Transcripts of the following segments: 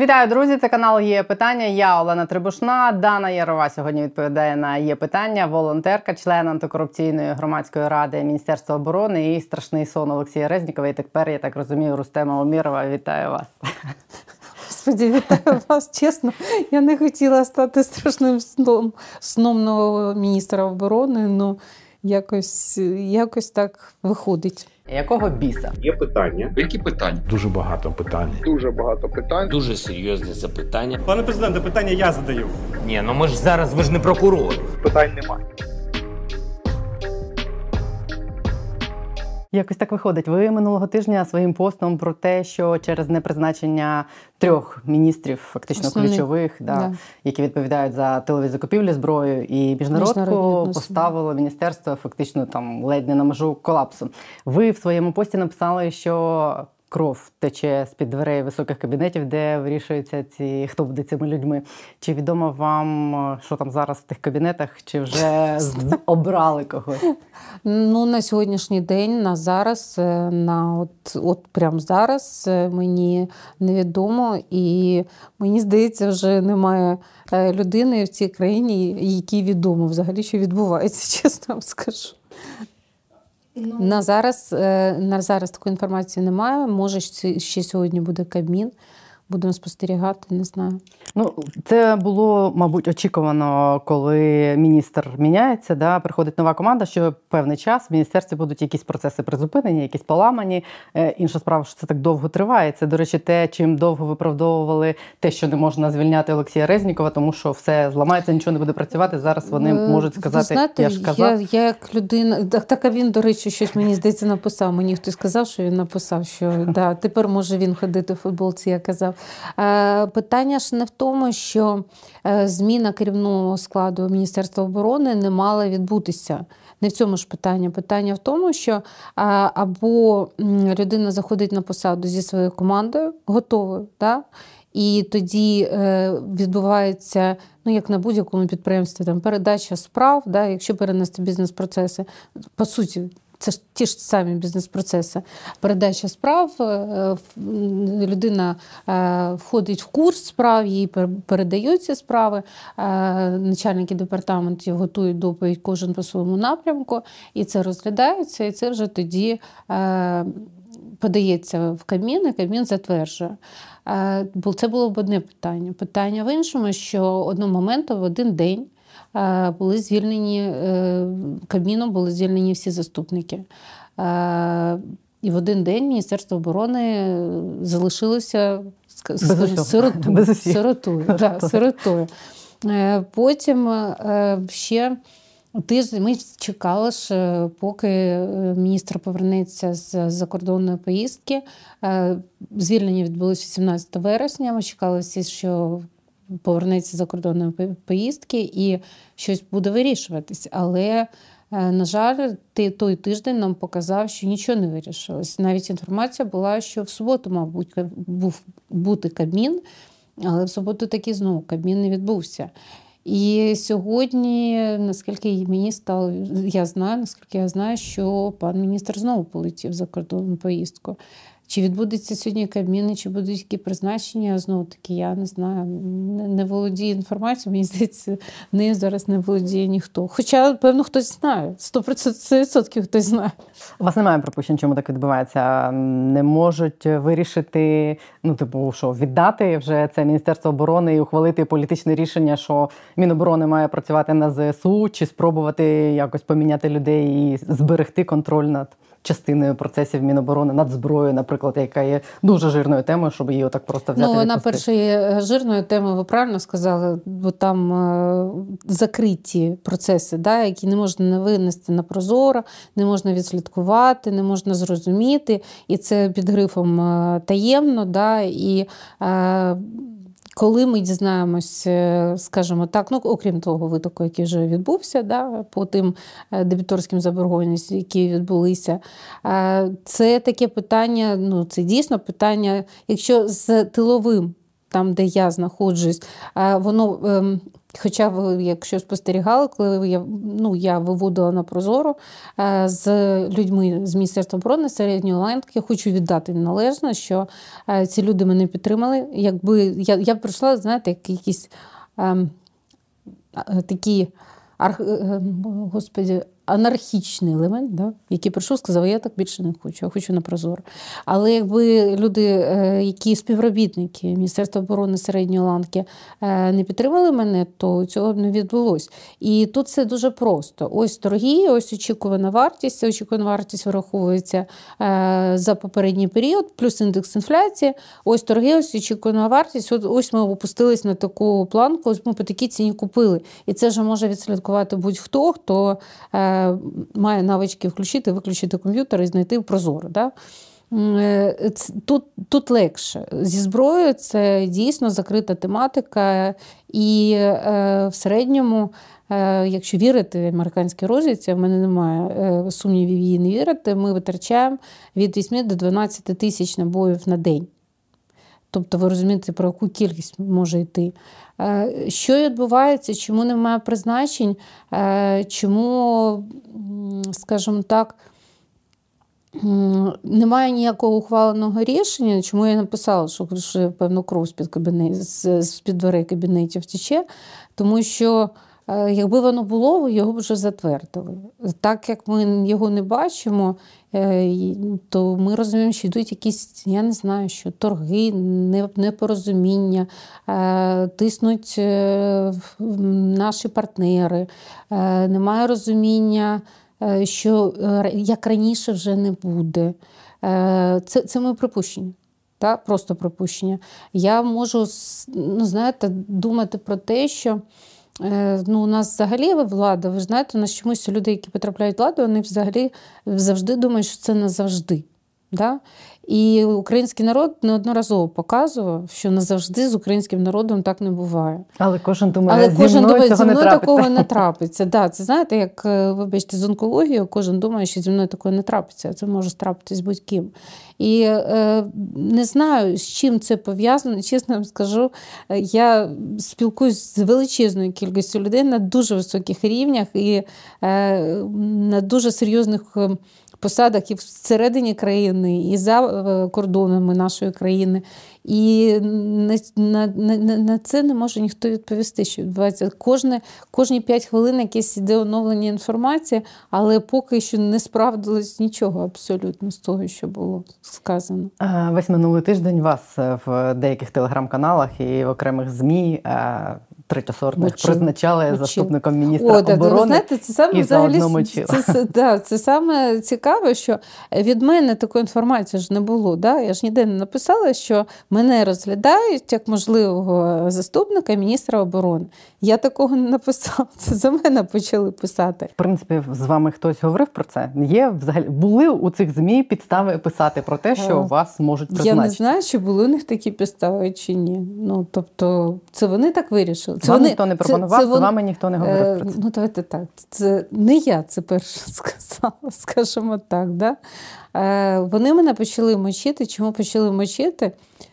Вітаю, друзі! Це канал «Є питання». Я Олена Трибушна. Дана Ярова сьогодні відповідає на «Є питання». Волонтерка, член антикорупційної громадської ради Міністерства оборони і страшний сон Олексія Резнікова. І тепер, я так розумію, Рустема Умєрова. Вітаю вас! Господи, вітаю вас, чесно. Я не хотіла стати страшним сном нового міністра оборони, але якось так виходить. Якого біса? Є питання. Які питання? Дуже багато питань. Дуже багато питань. Дуже серйозне запитання. Пане президенте, питання я задаю. Ні, ну ми ж зараз, ви ж не прокурор. Питань немає. Якось так виходить. Ви минулого тижня своїм постом про те, що через непризначення трьох міністрів, фактично ключових, які відповідають за тилові закупівлі, зброю і міжнародку, поставило міністерство фактично там ледь не на межу колапсу. Ви в своєму пості написали, що кров тече з-під дверей високих кабінетів, де вирішуються ці, хто буде цими людьми. Чи відомо вам, що там зараз в тих кабінетах, чи вже обрали когось? Ну, на сьогоднішній день, на зараз, прямо зараз мені невідомо, і мені здається, вже немає людини в цій країні, якій відомо взагалі, що відбувається, чесно вам скажу. На зараз такої інформації немає. Може, ще сьогодні буде Кабмін. Будемо спостерігати, не знаю. Ну, це було, мабуть, очікувано, коли міністр міняється, приходить нова команда, що певний час в міністерстві будуть якісь процеси призупинені, якісь поламані. Інша справа, що це так довго триває. Це, до речі, те, чим довго виправдовували те, що не можна звільняти Олексія Резнікова, тому що все зламається, нічого не буде працювати. Зараз вони можуть сказати, знаєте, я ж казав. Я як людина, так а він, до речі, щось мені здається написав. Мені хтось сказав, що він написав, що тепер може він ходити в футболці, я казав. Питання ж не в тому, що зміна керівного складу Міністерства оборони не мала відбутися. Не в цьому ж питання. Питання в тому, що або людина заходить на посаду зі своєю командою, готовою, і тоді відбувається, як на будь-якому підприємстві, передача справ, якщо перенести бізнес-процеси, по суті, це ж ті ж самі бізнес-процеси. Передача справ, людина входить в курс справ, їй передають ці справи, начальники департаментів готують доповідь кожен по своєму напрямку, і це розглядається, і це вже тоді подається в Кабмін, і Кабмін затверджує. Це було б одне питання. Питання в іншому, що одного моменту в один день були звільнені, Кабміном були звільнені всі заступники. І в один день Міністерство оборони залишилося сиротою. Потім ще тиждень ми чекали, поки міністр повернеться з закордонної поїздки. Звільнення відбулося 18 вересня, ми чекали всі, що повернеться з закордонної поїздки і щось буде вирішуватись. Але, на жаль, той тиждень нам показав, що нічого не вирішилось. Навіть інформація була, що в суботу мав бути Кабмін, але в суботу таки знову Кабмін не відбувся. І сьогодні, наскільки я знаю, що пан міністр знову полетів за кордонну поїздку. Чи відбудеться сьогодні Кабмін, чи будуть які призначення, знову-таки, я не знаю, не володію інформацією, мені здається, нею зараз не володіє ніхто. Хоча, певно, хтось знає, 100% хтось знає. У вас немає припущень, чому так відбувається? Не можуть вирішити, віддати вже це Міністерство оборони і ухвалити політичне рішення, що Міноборони має працювати на ЗСУ, чи спробувати якось поміняти людей і зберегти контроль над частиною процесів Міноборони, над зброєю, наприклад, яка є дуже жирною темою, щоб її отак просто взяти. Ну, вона перша є жирною темою, ви правильно сказали, бо там закриті процеси, які не можна винести на прозоро, не можна відслідкувати, не можна зрозуміти, і це під грифом таємно, і коли ми дізнаємося, скажімо так, окрім того витоку, який вже відбувся, по тим дебіторським заборгованостям, які відбулися, це таке питання, це дійсно питання, якщо з тиловим, там, де я знаходжусь, воно Хоча, ви, якщо спостерігали, коли я виводила на Прозоро з людьми з Міністерства оборони середньої ланки, я хочу віддати належне, що ці люди мене підтримали. Якби я прийшла, знаєте, як якісь такі анархічний елемент, який прийшов, сказав, я так більше не хочу, я хочу на Прозоро. Але якби люди, які співробітники Міністерства оборони середньої ланки не підтримали мене, то цього б не відбулося. І тут все дуже просто. Ось торги, ось очікувана вартість. Очікувана вартість враховується за попередній період, плюс індекс інфляції. Ось торги, ось очікувана вартість. Ось ми опустились на таку планку, ось ми по такій ціні купили. І це вже може відслідкувати будь-хто, хто має навички включити, виключити комп'ютер і знайти Прозоро. Да? Тут легше. Зі зброєю це дійсно закрита тематика, і в середньому, якщо вірити американській розвідці, в мене немає сумнівів її не вірити, ми витрачаємо від 8 до 12 тисяч набоїв на день. Тобто ви розумієте, про яку кількість може йти. Що відбувається, чому немає призначень, чому, скажімо так, немає ніякого ухваленого рішення, чому я написала, що певно, кров з-під дверей кабінетів тече, тому що якби воно було, його б вже затвердили. Так як ми його не бачимо, то ми розуміємо, що йдуть якісь, я не знаю, що торги, непорозуміння, тиснуть наші партнери, немає розуміння, що як раніше вже не буде. Це моє припущення. Просто припущення. Я можу, думати про те, що у нас взагалі влада, ви знаєте, у нас чомусь люди, які потрапляють в владу, вони взагалі завжди думають, що це назавжди. Да? І український народ неодноразово показував, що назавжди з українським народом так не буває. Але кожен думає, зі мною такого не трапиться. Да, це знаєте, як, вибачте, з онкологією, кожен думає, що зі мною такого не трапиться, а це може трапитись будь-ким. І не знаю, з чим це пов'язано, чесно вам скажу, я спілкуюсь з величезною кількістю людей на дуже високих рівнях і на дуже серйозних посадах і всередині країни, і за кордонами нашої країни. І на це не може ніхто відповісти, що відбувається. Кожні 5 хвилин якесь іде оновлення інформації, але поки що не справдилось нічого абсолютно з того, що було сказано. Весь минулий тиждень вас в деяких телеграм-каналах і в окремих ЗМІ третьосортних призначали заступником міністра оборони. Знаєте, це саме взагалі це саме цікаве, що від мене такої інформації ж не було. Да? Я ж ніде не написала, що мене розглядають як можливого заступника міністра оборони. Я такого не написала. Це за мене почали писати. В принципі, з вами хтось говорив про це? Були у цих ЗМІ підстави писати про те, що вас можуть призначити? Я не знаю, чи були у них такі підстави чи ні. Тобто, це вони так вирішили. Вам ніхто не пропонував, з вами ніхто не говорив про це. Давайте так. Це не я це перше сказала, скажімо так. Да? Вони мене почали мочити. Чому почали мочити?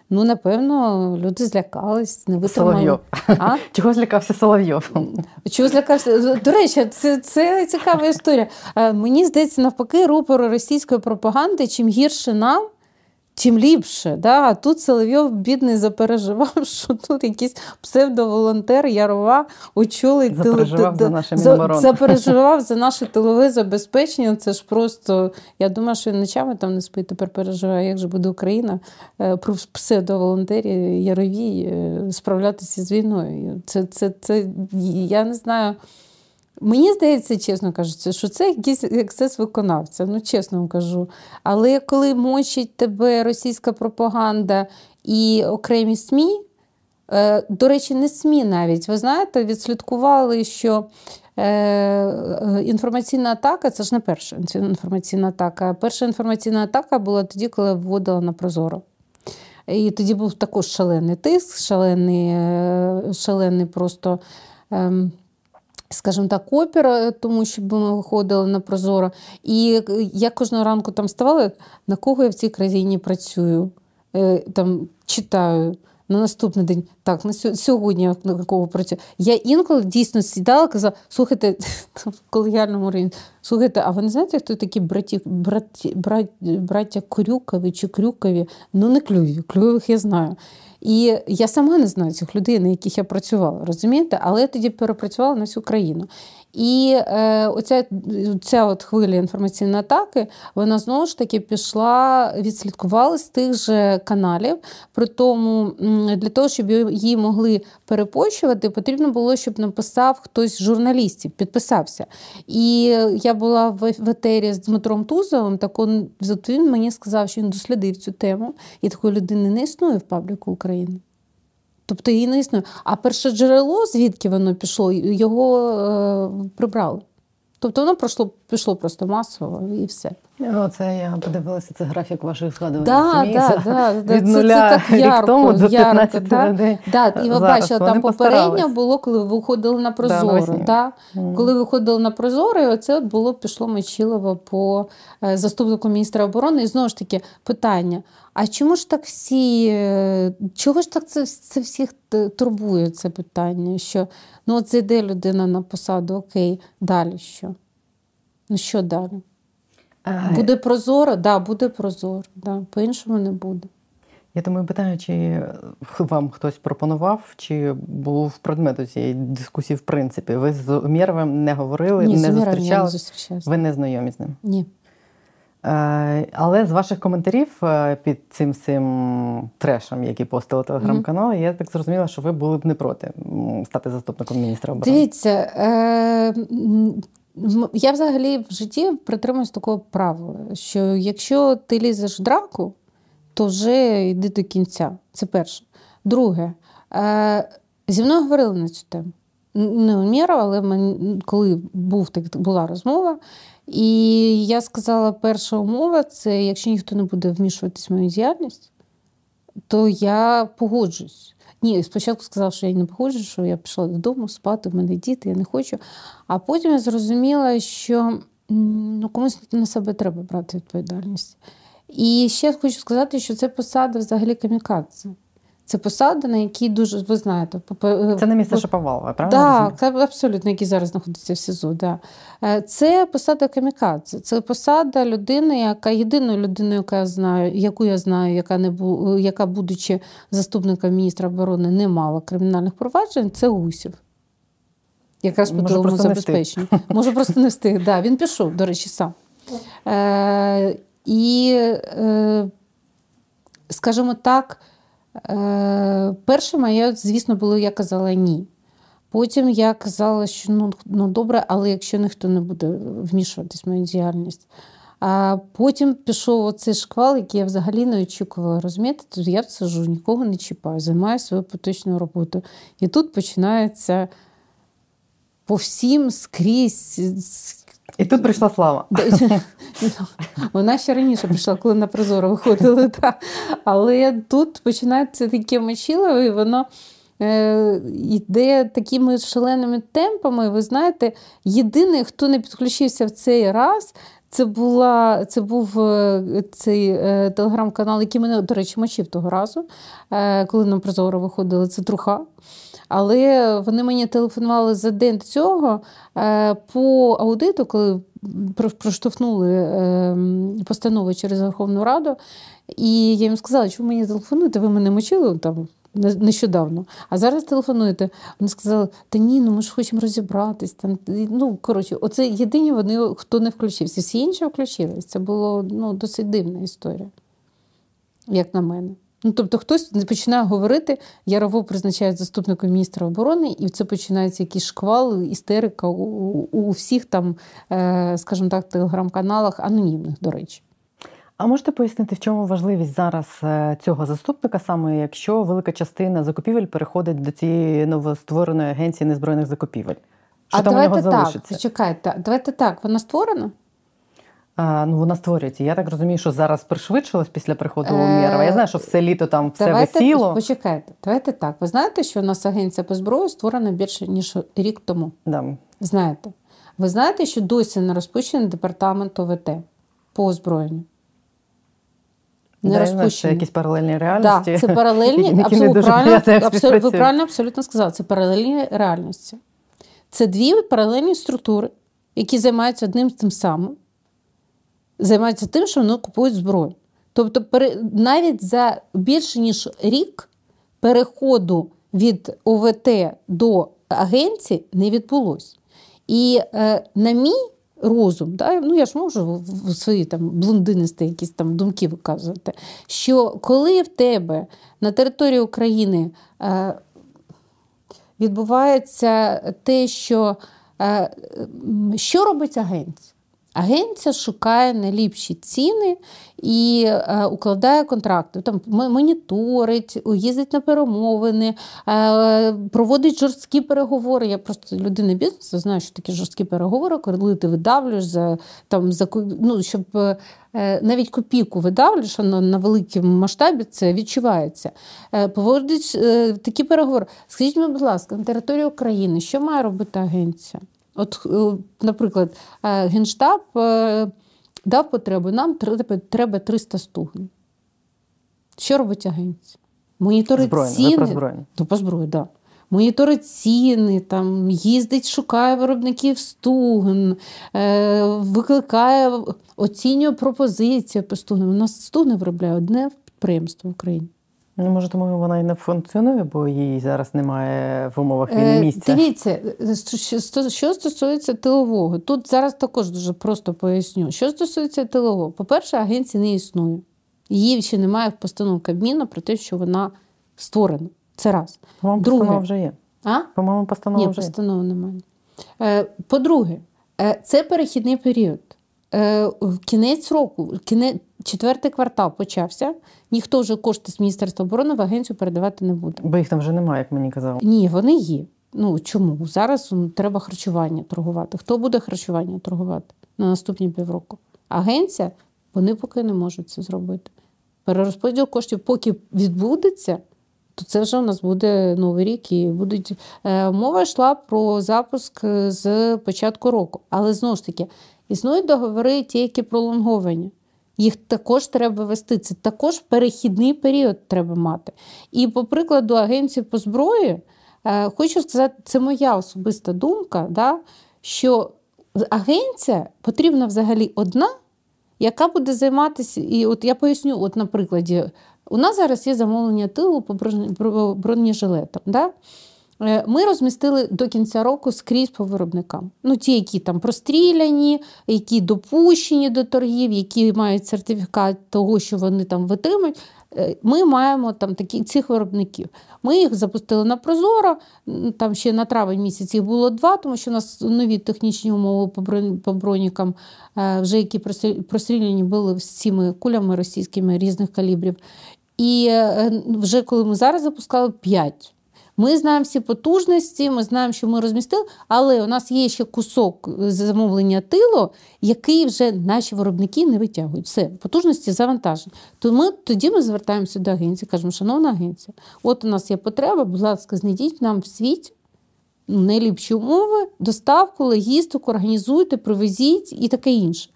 Напевно, люди злякались, не витримали. Соловйов. Чого злякався Соловйов? Чого злякався? До речі, це цікава історія. Мені здається, навпаки, рупор російської пропаганди, чим гірше нам, тим ліпше. Да? А тут Соловйов бідний запереживав, що тут якийсь псевдоволонтер Ярова очолить. Запереживав за наше тилове забезпечення. Це ж просто, я думаю, що він ночами там не спить, тепер переживає, як же буде Україна про псевдоволонтері Ярові справлятися з війною. Я не знаю. Мені здається, чесно кажучи, що це якийсь ексцес виконавця, чесно вам кажу. Але коли мочить тебе російська пропаганда і окремі СМІ, до речі, не СМІ навіть, ви знаєте, відслідкували, що інформаційна атака, це ж не перша інформаційна атака, перша інформаційна атака була тоді, коли вводила на Прозоро. І тоді був також шалений тиск, шалений просто, скажімо так, опера, тому що ми виходили на Прозоро. І я кожного ранку там вставала, на кого я в цій країні працюю, там читаю, на наступний день, так, на сьогодні я на якого працюю. Я інколи дійсно сідала, казала, слухайте, в колегіальному рівні, слухайте, а ви не знаєте, хто такі браття Корюкові чи Крюкові? Ну, не Клюєві, Клюєвих я знаю. І я сама не знаю цих людей, на яких я працювала, розумієте? Але я тоді перепрацювала на всю країну. І оця хвиля інформаційної атаки, вона знову ж таки пішла, відслідкувала з тих же каналів. При тому, для того, щоб її могли перепощувати, потрібно було, щоб написав хтось з журналістів, підписався. І я була в етері з Дмитром Тузовим, так він мені сказав, що він дослідив цю тему, і такої людини не існує в пабліку України. Тобто її не існує. А перше джерело, звідки воно пішло, його прибрали. Тобто воно пішло просто масово і все. Оце я подивилася, це графік ваших згадувань. Від нуля рік тому до 15 людей. І ви бачили, там попереднє було, коли виходили на Прозоро. Коли виходили на Прозоро, і оце було, пішло Мочилово по заступнику міністра оборони. І знову ж таки питання, а чому ж так всі, чого ж так це всіх турбує, це питання, що ну от зайде людина на посаду, окей, далі що? Ну що далі? Буде прозоро? Да, буде прозоро. Да. По-іншому не буде. Я тому питаю, чи вам хтось пропонував, чи був предмет цієї дискусії в принципі? Ви з Умєровим не говорили, не зустрічалися? Ви не знайомі з ним? Ні. Але з ваших коментарів під цим всім трешем, який постили телеграм-канал, я так зрозуміла, що ви були б не проти стати заступником міністра оборони. Дивіться, я взагалі в житті притримуюсь такого правила, що якщо ти лізеш в драку, то вже йди до кінця. Це перше. Друге, зі мною говорили на цю тему. Не Умєров, але коли була розмова, і я сказала, перша умова – це якщо ніхто не буде вмішуватись в мою діяльність, то я погоджусь. Ні, спочатку сказав, що я не погоджуюсь, що я пішла додому спати, в мене діти, я не хочу. А потім я зрозуміла, що комусь на себе треба брати відповідальність. І ще хочу сказати, що це посада взагалі камікадзе. Це посада, на якій дуже, ви знаєте... Це на місце Шаповалова, правильно? Так, абсолютно, який зараз знаходиться в СІЗО, так. Це посада камікадзе, це посада людини, яка єдиною людиною, яку я знаю, яка, будучи заступником міністра оборони, не мала кримінальних проваджень, це Гусів. Якраз по тиловому забезпеченню. Може, просто не встиг, так. Він пішов, до речі, сам. І, скажімо так, перше моє, звісно, було, я казала ні. Потім я казала, що ну добре, але якщо ніхто не буде вмішуватись в мою діяльність. А потім пішов оцей шквал, який я взагалі не очікувала, розумієте? Тобто я сиджу, нікого не чіпаю, займаю свою поточну роботу. І тут починається по всім скрізь. І тут прийшла слава. Вона ще раніше прийшла, коли на Прозоро виходили. Так. Але тут починається таке Мочилово, і воно йде такими шаленими темпами. Ви знаєте, єдиний, хто не підключився в цей раз, це був цей телеграм-канал, який мене, до речі, мочив того разу, коли на Прозоро виходили, це Труха. Але вони мені телефонували за день цього по аудиту, коли проштовхнули постанови через Верховну Раду. І я їм сказала, чому мені телефонуєте, ви мене мочили там нещодавно, а зараз телефонуєте. Вони сказали, та ні, ну ми ж хочемо розібратись. Там. Ну, коротше, оце єдині вони, хто не включився. Всі інші включились. Це була досить дивна історія, як на мене. Ну, тобто хтось починає говорити, Ярову призначають заступником міністра оборони, і це починається якийсь шквал, істерика у всіх там, скажімо так, телеграм-каналах, анонімних, до речі. А можете пояснити, в чому важливість зараз цього заступника, саме якщо велика частина закупівель переходить до цієї новоствореної агенції незбройних закупівель? Що там у нього залишиться? Чекайте, давайте так, вона створена? Ну, вона створюється. Я так розумію, що зараз пришвидшилось після приходу Умєрова. Я знаю, що все літо там все висіло. Почекайте, давайте так. Ви знаєте, що у нас агенція по зброї створена більше, ніж рік тому? Да. Знаєте. Ви знаєте, що досі не розпущений департамент ОВТ по озброєнню? не розпущені. Це якісь паралельні реальності. Так, це паралельні, абсолютно, правильно абсолютно сказала, це паралельні реальності. Це дві паралельні структури, які займаються одним тим самим, займаються тим, що вони купують зброю. Тобто навіть за більше ніж рік переходу від ОВТ до агенції не відбулось. І на мій розум, да, ну я ж можу в свої там блондинисті якісь там думки виказувати, що коли в тебе на території України відбувається те, що робить агенція? Агенція шукає найліпші ціни і укладає контракти. Там моніторить, їздить на перемовини, проводить жорсткі переговори. Я просто людина бізнесу, знаю, що такі жорсткі переговори, коли ти видавлюєш, щоб навіть копійку видавлюєш, воно на великому масштабі це відчувається. Проводить такі переговори. Скажіть мені, будь ласка, на території України, що має робити агенція? От, наприклад, Генштаб дав потребу, нам треба 300 стугнів. Що робить агенція? Моніторить ціни. По зброї, так. Моніторить ціни, там, їздить, шукає виробників стугн, викликає, оцінює пропозиції по стугнам. У нас стугни виробляє одне підприємство в Україні. Ну, може, тому вона і не функціонує, бо її зараз немає в умовах війни місця. Дивіться, що стосується тилового. Тут зараз також дуже просто поясню. Що стосується тилового. По-перше, агенції не існує. Її ще немає в постанові Кабміну про те, що вона створена. Це раз. По-моєму, постанова вже є. А? По-моєму, постанова вже є. Ні, постанови немає. По-друге, це перехідний період. Кінець року, четвертий квартал почався, ніхто вже кошти з Міністерства оборони в агенцію передавати не буде. Бо їх там вже немає, як мені казали. Ні, вони є. Ну чому? Зараз треба харчування торгувати. Хто буде харчування торгувати на наступні півроку? Агенція? Вони поки не можуть це зробити. Перерозподіл коштів поки відбудеться, то це вже у нас буде Новий рік і будуть... Мова йшла про запуск з початку року. Але знову ж таки, існують договори ті, які пролонговані. Їх також треба вести. Це також перехідний період треба мати. І по прикладу агенції по зброї, хочу сказати, це моя особиста думка, да, що агенція потрібна взагалі одна, яка буде займатися, і от я поясню, от на прикладі, у нас зараз є замовлення тилу по бронежилетам, да? Ми розмістили до кінця року скрізь по виробникам. Ну, ті, які там простріляні, які допущені до торгів, які мають сертифікат того, що вони там витримують. Ми маємо там цих виробників. Ми їх запустили на Прозоро, там ще на травень місяць їх було 2, тому що у нас нові технічні умови по бронікам, вже які простріляні були з цими кулями російськими різних калібрів. І вже коли ми зараз запускали 5. Ми знаємо всі потужності, ми знаємо, що ми розмістили, але у нас є ще кусок замовлення тилу, який вже наші виробники не витягують. Все, потужності завантажені. Тоді ми звертаємося до агенції, кажемо, шановна агенція, от у нас є потреба, будь ласка, знайдіть нам в світі найліпші умови, доставку, логістику, організуйте, привезіть і таке інше.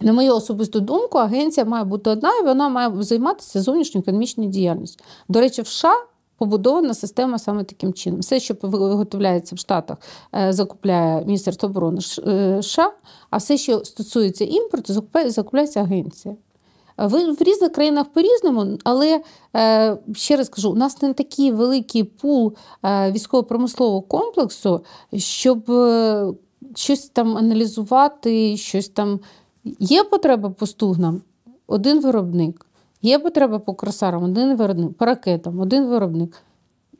На мою особисту думку, агенція має бути одна, і вона має займатися зовнішньою економічною діяльністю. До речі, в США побудована система саме таким чином. Все, що виготовляється в Штатах, закупляє Міністерство оборони США, а все, що стосується імпорту, закупляється агенція. В різних країнах по-різному, але, ще раз кажу, у нас не такий великий пул військово-промислового комплексу, щоб щось там аналізувати, щось там... Є потреба по стугнам – один виробник. Є потреба по кросарам – один виробник. По ракетам – один виробник.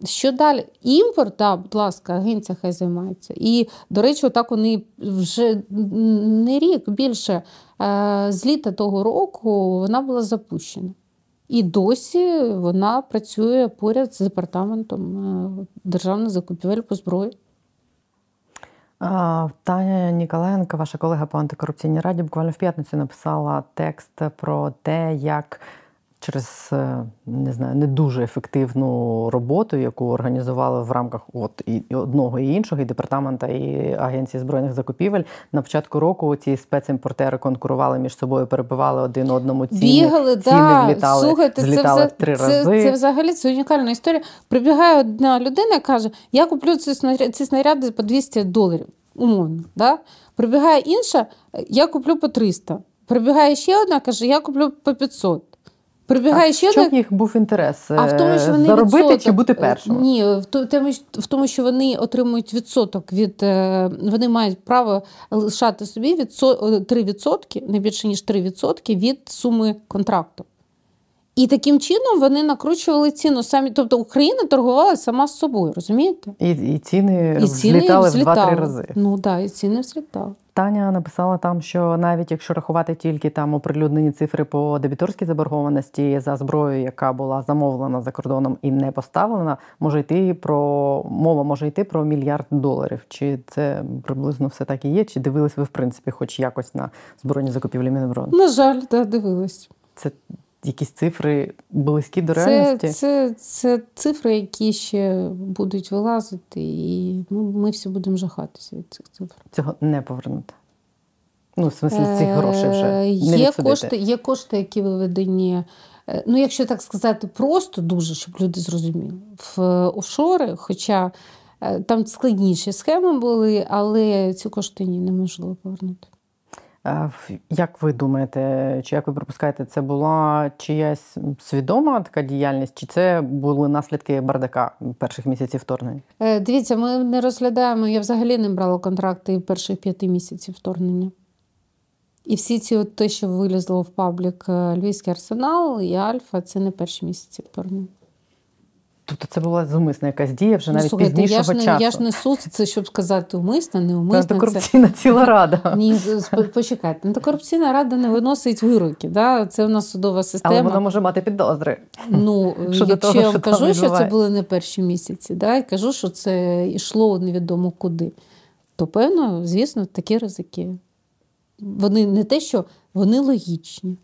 Що далі? Імпорт, да, будь ласка, агенція хай займається. І, до речі, отак вони вже не рік, більше з літа того року вона була запущена. І досі вона працює поряд з департаментом державних закупівель по зброї. Таня Ніколенко, ваша колега по антикорупційній раді, буквально в п'ятницю написала текст про те, як через, не знаю, не дуже ефективну роботу, яку організували в рамках от і одного, і іншого, і департамента, і Агенції збройних закупівель. На початку року ці спецімпортери конкурували між собою, перебивали один одному ціни. Бігали, ціни влітали, слухайте, злітали в 3 рази. Це взагалі це унікальна історія. Прибігає одна людина і каже, я куплю ці снаряди по $200, умовно. Да? Прибігає інша, я куплю по $300. Прибігає ще одна, каже, я куплю по $500. Прибігає ще одна. В чому їх був інтерес? А в тому, що вони заробити відсоток, чи бути першим? Ні, в тому, що вони отримують відсоток від, вони мають право лишати собі 3%, не більше ніж 3% від суми контракту. І таким чином вони накручували ціну самі. Тобто Україна торгувала сама з собою, розумієте? І ціни злітали в 2-3 рази. Ну так, і ціни злітали. Таня написала там, що навіть якщо рахувати тільки там оприлюднені цифри по дебіторській заборгованості за зброю, яка була замовлена за кордоном і не поставлена, мова може йти про $1 мільярд. Чи це приблизно все так і є? Чи дивились ви, в принципі, хоч якось на збройні закупівлі Міноборони? На жаль, так, дивились. Це якісь цифри близькі до реальності? Це цифри, які ще будуть вилазити, і ми всі будемо жахатися від цих цифр. Цього не повернути? Ну, в смислі, цих грошей вже не відсудити. Є кошти, які виведені, ну, якщо так сказати, просто дуже, щоб люди зрозуміли, в офшори, хоча там складніші схеми були, але ці кошти неможливо повернути. Як ви думаєте, чи як ви припускаєте, це була чиясь свідома така діяльність, чи це були наслідки бардака перших місяців вторгнення? Дивіться, ми не розглядаємо, я взагалі не брала контракти перших 5 місяців вторгнення. І всі ці, те, що вилізло в паблік Львівський арсенал і Альфа, це не перші місяці вторгнення. Тобто це була зумисна якась дія вже навіть пізнішого часу. Я ж не суд, це щоб сказати умисна, неумисна. Антикорупційна ціла рада. Ні, почекайте, антикорупційна рада не виносить вироки. Да? Це у нас судова система. Але вона може мати підозри. Ну, якщо я вам кажу, що це були не перші місяці, да? І кажу, що це йшло невідомо куди, то, певно, звісно, такі ризики. Вони не те, що вони логічні.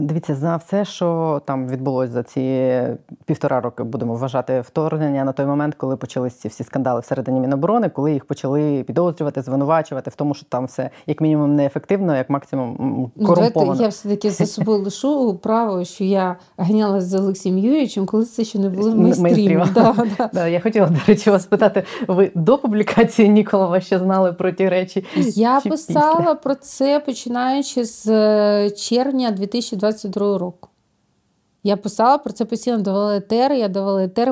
Дивіться, за все, що там відбулося за ці 1,5 роки, будемо вважати, вторгнення на той момент, коли почалися всі скандали всередині Міноборони, коли їх почали підозрювати, звинувачувати в тому, що там все як мінімум неефективно, як максимум корумповано. Давайте я все-таки за собою лишу право, що я ганялася за Олексієм Юрійовичем, коли це ще не було мейнстрімом. Я хотіла, до речі, вас питати, ви до публікації Ніколова ще знали про ті речі? Я писала про це, починаючи з червня 2022 року. Я писала про це постійно, давала етери.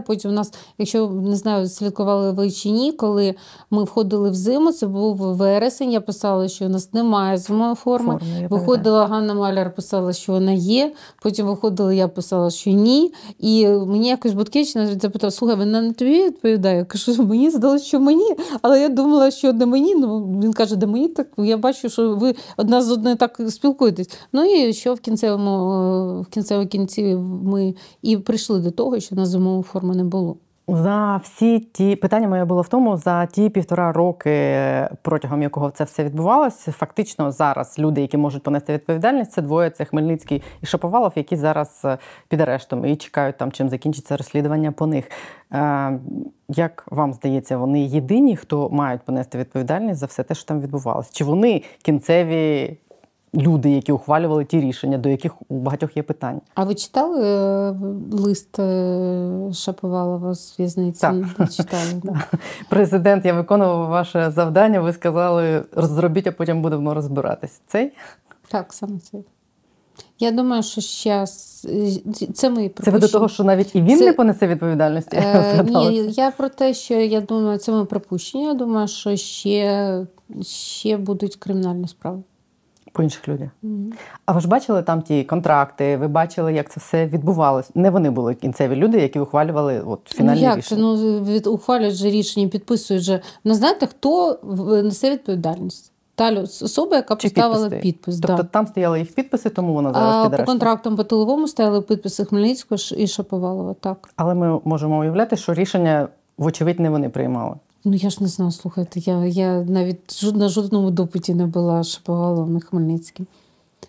Потім у нас, якщо, не знаю, слідкували ви чи ні, коли ми входили в зиму, це був вересень, я писала, що у нас немає зимової форми. Виходила Ганна Маляр, писала, що вона є. Потім виходила, я писала, що ні. І мені якось Буткевич запитав, слухай, вона не тобі відповідає? Я кажу, мені здалося, що мені. Але я думала, що не мені. Ну, він каже, де мені? Так я бачу, що ви одна з одної так спілкуєтесь. Ну і що в кінці ми і прийшли до того, що на зимову форму не було. За всі ті... Питання моє було в тому, за ті 1,5 роки, протягом якого це все відбувалося, фактично зараз люди, які можуть понести відповідальність, це двоє, це Хмельницький і Шаповалов, які зараз під арештом і чекають там, чим закінчиться розслідування по них. Як вам здається, вони єдині, хто мають понести відповідальність за все те, що там відбувалося? Чи вони кінцеві... люди, які ухвалювали ті рішення, до яких у багатьох є питання. А ви читали лист Шаповалова з в'язниці? Так. Читали, да? Президент, я виконував ваше завдання, ви сказали, зробіть, а потім будемо розбиратись. Цей? Так, саме цей. Я думаю, що ще... Це мої припущення. Це ви до того, що навіть і він не понесе відповідальності? Ні, я про те, що я думаю, це моє припущення. Я думаю, що ще будуть кримінальні справи. По інших людях. Mm-hmm. А ви ж бачили там ті контракти, ви бачили, як це все відбувалося? Не вони були кінцеві люди, які ухвалювали фінальні рішення? Ухвалюють же рішення, підписують же. Ну, знаєте, хто несе відповідальність? Та особа, яка поставила підпис. Тобто там стояли їх підписи, тому вона зараз під арештом. По контрактам по тиловому стояли підписи Хмельницького і Шаповалова, так. Але ми можемо уявляти, що рішення, вочевидь, не вони приймали. Ну, я ж не знаю, слухайте, я навіть на жодному допиті не була Шаповалова на Хмельницькій.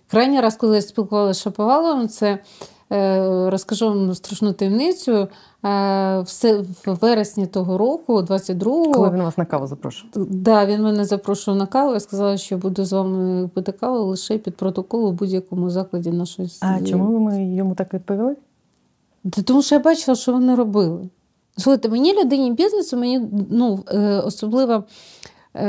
Крайній раз, коли я спілкувалася з Шаповаловим, це, розкажу вам страшну таємницю, в вересні того року, 22-го... Коли він вас на каву запрошував. Так, да, він мене запрошував на каву. Я сказала, що буду з вами пити каву лише під протокол у будь-якому закладі нашої студії. А чому ви йому так відповіли? Тому що я бачила, що вони робили. Слухайте, мені, людині бізнесу, мені, особливо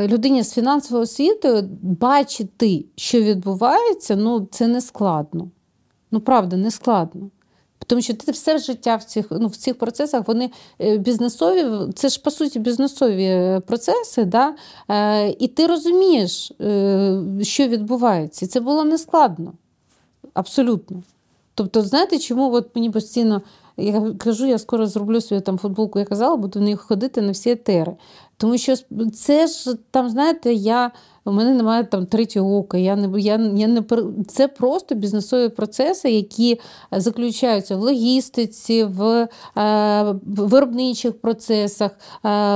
людині з фінансовою освітою, бачити, що відбувається, це не складно. Правда, не складно. Тому що ти все життя в цих процесах, вони бізнесові, це ж, по суті, бізнесові процеси, да? І ти розумієш, що відбувається. І це було не складно. Абсолютно. Тобто, знаєте, чому мені постійно, я кажу, я скоро зроблю свою футболку, я казала, буду в них ходити на всі етери. Тому що це ж, знаєте, у мене немає третього ока. Це просто бізнесові процеси, які заключаються в логістиці, в виробничих процесах,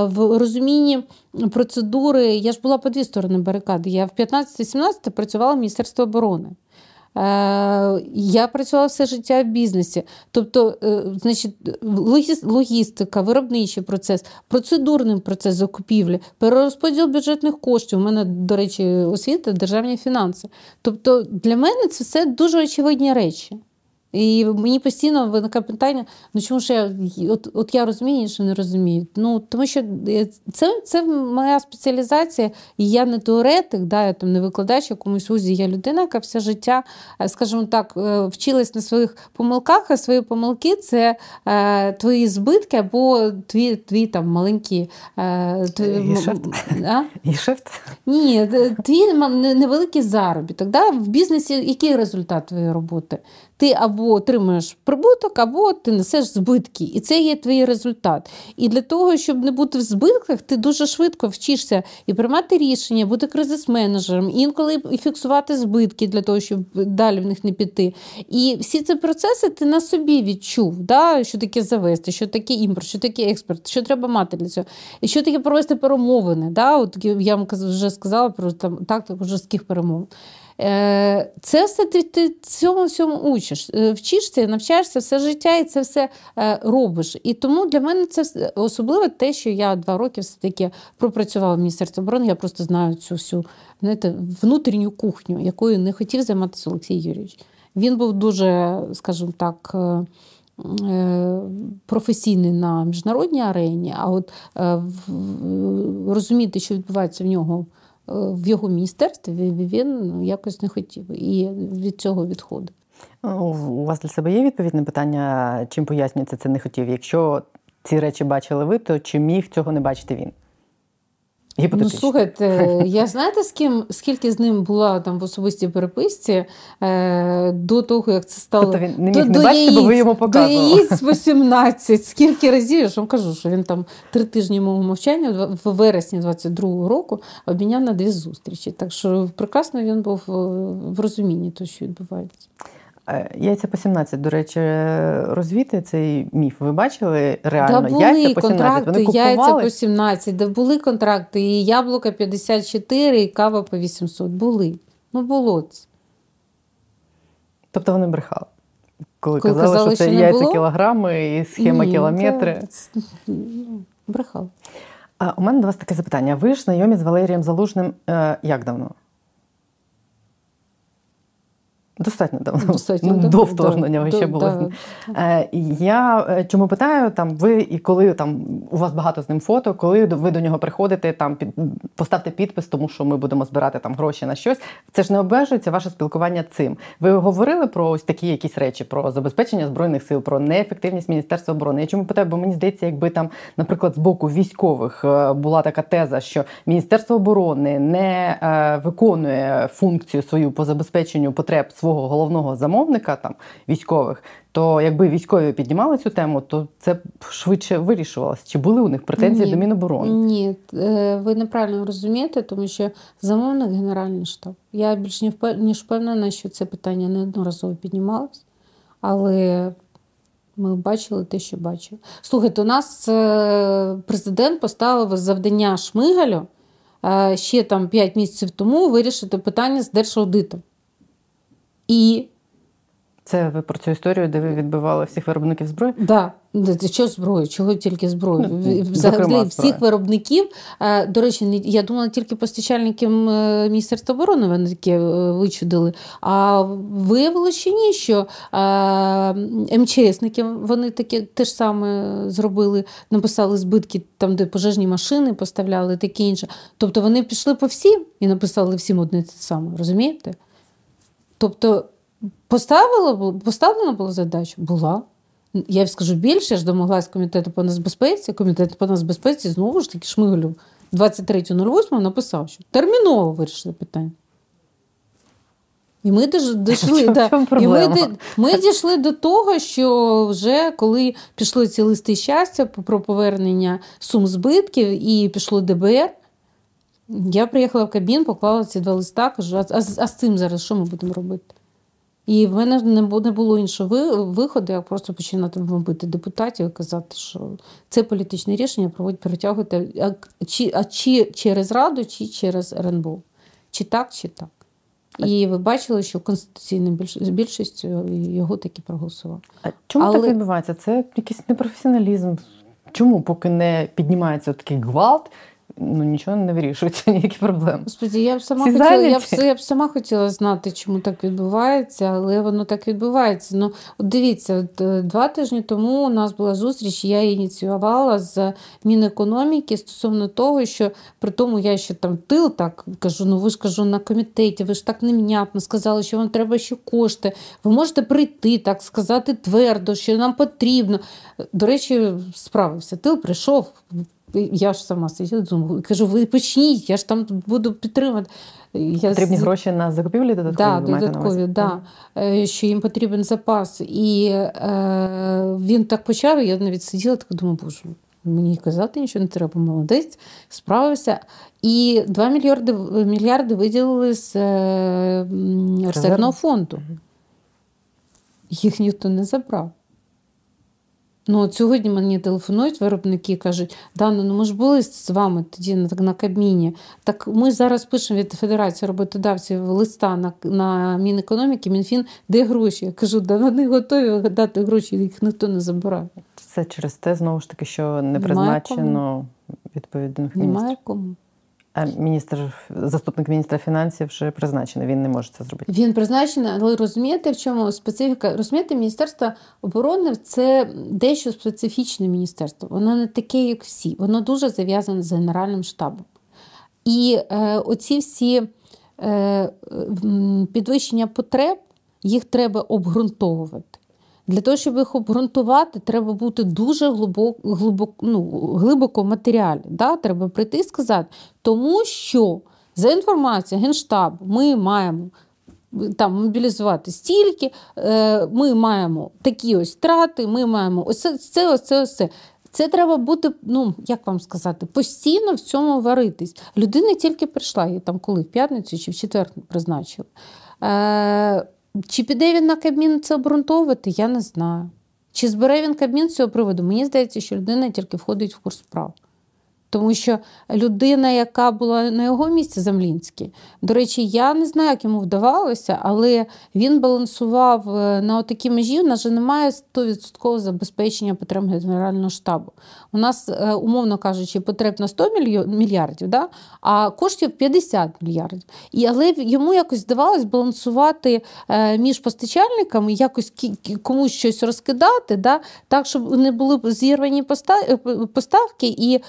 в розумінні процедури. Я ж була по дві сторони барикади. Я в 15-17 працювала в Міністерстві оборони. Я працювала все життя в бізнесі. Тобто, значить, логістика, виробничий процес, процедурний процес закупівлі, перерозподіл бюджетних коштів. У мене, до речі, освіта, державні фінанси. Тобто, для мене це все дуже очевидні речі. І мені постійно виникає питання, чому ж я, я розумію, що не розумію. Тому що це моя спеціалізація, і я не теоретик, да, я не викладач якомусь вузі, я людина, яка все життя, скажімо так, вчилась на своїх помилках, а свої помилки – це твої збитки або твій маленький… Єшефт? Ні, твій невеликий заробіток. Да? В бізнесі який результат твоєї роботи? Ти або отримаєш прибуток, або ти несеш збитки. І це є твій результат. І для того, щоб не бути в збитках, ти дуже швидко вчишся і приймати рішення, бути кризис-менеджером, інколи і фіксувати збитки для того, щоб далі в них не піти. І всі ці процеси ти на собі відчув, да? Що таке завести, що таке імпорт, що таке експорт, що треба мати для цього, і що таке провести перемовини. Да? Я вам вже сказала про тактику жорстких перемовин. Це все ти цьому учиш, вчишся, навчаєшся все життя і це все робиш. І тому для мене це особливо те, що я 2 роки все-таки пропрацювала в Міністерстві оборони, я просто знаю цю всю, знаєте, внутрішню кухню, якою не хотів займатися Олексій Юрійович. Він був дуже, скажімо так, професійний на міжнародній арені, а розуміти, що відбувається в його міністерстві, він якось не хотів і від цього відходив. У вас для себе є відповідне питання, чим пояснюється це не хотів? Якщо ці речі бачили ви, то чи міг цього не бачити він? Ну, слухайте, я знаєте, скільки з ним була в особистій переписці до того, як це стало... Тобто він не міг не бачити, бо ви йому показували. До яїць 18, скільки разів, я ж вам кажу, що він 3 тижні мого мовчання в вересні 22-го року обміняв на 2 зустрічі. Так що прекрасно він був в розумінні того, що відбувається. Яйця по 17, до речі, розвіти цей міф. Ви бачили реально? Да, яйця по 17, вони купували? Яйця по 17, да, були контракти, і яблука 54, і кава по 800. Були. Було це. Тобто вони брехали? Коли казали, що це яйця кілограми і схема кілометри. Брехали. У мене до вас таке запитання. Ви ж знайомі з Валерієм Залужним як давно? Достатньо давно. До вторгнення ви ще були. Я чому питаю, ви і коли, у вас багато з ним фото, коли ви до нього приходите, поставте підпис, тому що ми будемо збирати гроші на щось. Це ж не обмежується ваше спілкування цим. Ви говорили про ось такі якісь речі, про забезпечення Збройних сил, про неефективність Міністерства оборони. Я чому питаю, бо мені здається, якби наприклад, з боку військових була така теза, що Міністерство оборони не виконує функцію свою по забезпеченню потреб свого головного замовника, військових, то якби військові піднімали цю тему, то це б швидше вирішувалося. Чи були у них претензії до Міноборони? Ні, ви неправильно розумієте, тому що замовник – Генеральний штаб. Я більш ніж впевнена, що це питання неодноразово піднімалося, але ми бачили те, що бачили. Слухайте, у нас президент поставив завдання Шмигалю ще 5 місяців тому вирішити питання з держаудитом. І це ви про цю історію, де ви відбивали всіх виробників зброї? Так. Да. Що зброю? Чого тільки зброю? Взагалі всіх виробників. До речі, я думала, тільки постачальникам Міністерства оборони вони таке вичудили. А виявилося, що ні, що МЧСники вони таке те ж саме зробили, написали збитки там, де пожежні машини поставляли, таке інше. Тобто вони пішли по всім і написали всім одне те саме. Розумієте? Тобто поставлена була задача? Була. Я скажу більше, я ж домоглася Комітету по нацбезпеці. Комітет по нацбезпеці знову ж таки Шмигалю 23.08 написав, що терміново вирішили питання. І ми дійшли до того, що вже коли пішли ці листи щастя про повернення сум збитків і пішло ДБР, я приїхала в Кабмін, поклала ці два листа, кажу, а з цим зараз що ми будемо робити? І в мене не було іншого виходу, як просто починати бити депутатів і казати, що це політичне рішення проводить перетягувати чи через Раду, чи через РНБО. Чи так, чи так. І ви бачили, що конституційна більшість його таки проголосувала. А чому так відбувається? Це якийсь непрофесіоналізм. Чому, поки не піднімається такий гвалт, ну, нічого не вирішується, ніякі проблеми. Господи, я б сама хотіла знати, чому так відбувається, але воно так відбувається. Ну, от дивіться, от 2 тижні тому у нас була зустріч, я її ініціювала з Мінекономіки стосовно того, що при тому я ще там тил так кажу, ну ви ж кажу на комітеті, ви ж так невнятно сказали, що вам треба ще кошти, ви можете прийти, так сказати твердо, що нам потрібно. До речі, справився, тил прийшов, я ж сама сиділа, кажу, ви почніть, я ж там буду підтримувати. Потрібні гроші на закупівлі додаткові? Так, додаткові, так. Що їм потрібен запас. І він так почав, я навіть сиділа, так думаю, боже, мені казати нічого не треба, молодець, справився. І 2 мільярди виділили з резервного фонду. Їх ніхто не забрав. Ну, от сьогодні мені телефонують виробники, кажуть, Дана, ну ми ж були з вами тоді на Кабміні, так ми зараз пишемо від Федерації роботодавців листа на Мінекономіки, Мінфін, де гроші? Я кажу, да вони готові дати гроші, їх ніхто не забирає. Це через те, знову ж таки, що не призначено відповідних міністрів? Немає кому. А заступник міністра фінансів вже призначений, він не може це зробити. Він призначений, але розумієте, в чому специфіка? Розумієте, Міністерство оборони – це дещо специфічне міністерство. Воно не таке, як всі. Воно дуже зав'язане з Генеральним штабом. І оці всі підвищення потреб, їх треба обґрунтовувати. Для того, щоб їх обґрунтувати, треба бути дуже глибоко в матеріалі. Да? Треба прийти і сказати, тому що за інформацією Генштабу ми маємо там мобілізувати стільки, ми маємо такі ось трати, ми маємо ось це. Це треба бути, ну, як вам сказати, постійно в цьому варитись. Людина тільки прийшла, її там коли, в п'ятницю чи в четвер призначили. Чи піде він на Кабмін це обґрунтовувати, я не знаю. Чи збере він Кабмін з цього приводу? Мені здається, що людина тільки входить в курс справ. Тому що людина, яка була на його місці, Землінський, до речі, я не знаю, як йому вдавалося, але він балансував на отакій межі, у нас же немає 100% забезпечення потреб Генерального штабу. У нас, умовно кажучи, потреб на 100 мільярдів, да? А коштів 50 мільярдів. Але йому якось здавалось балансувати між постачальниками, якось комусь щось розкидати, да? Так, щоб не були зірвані поставки і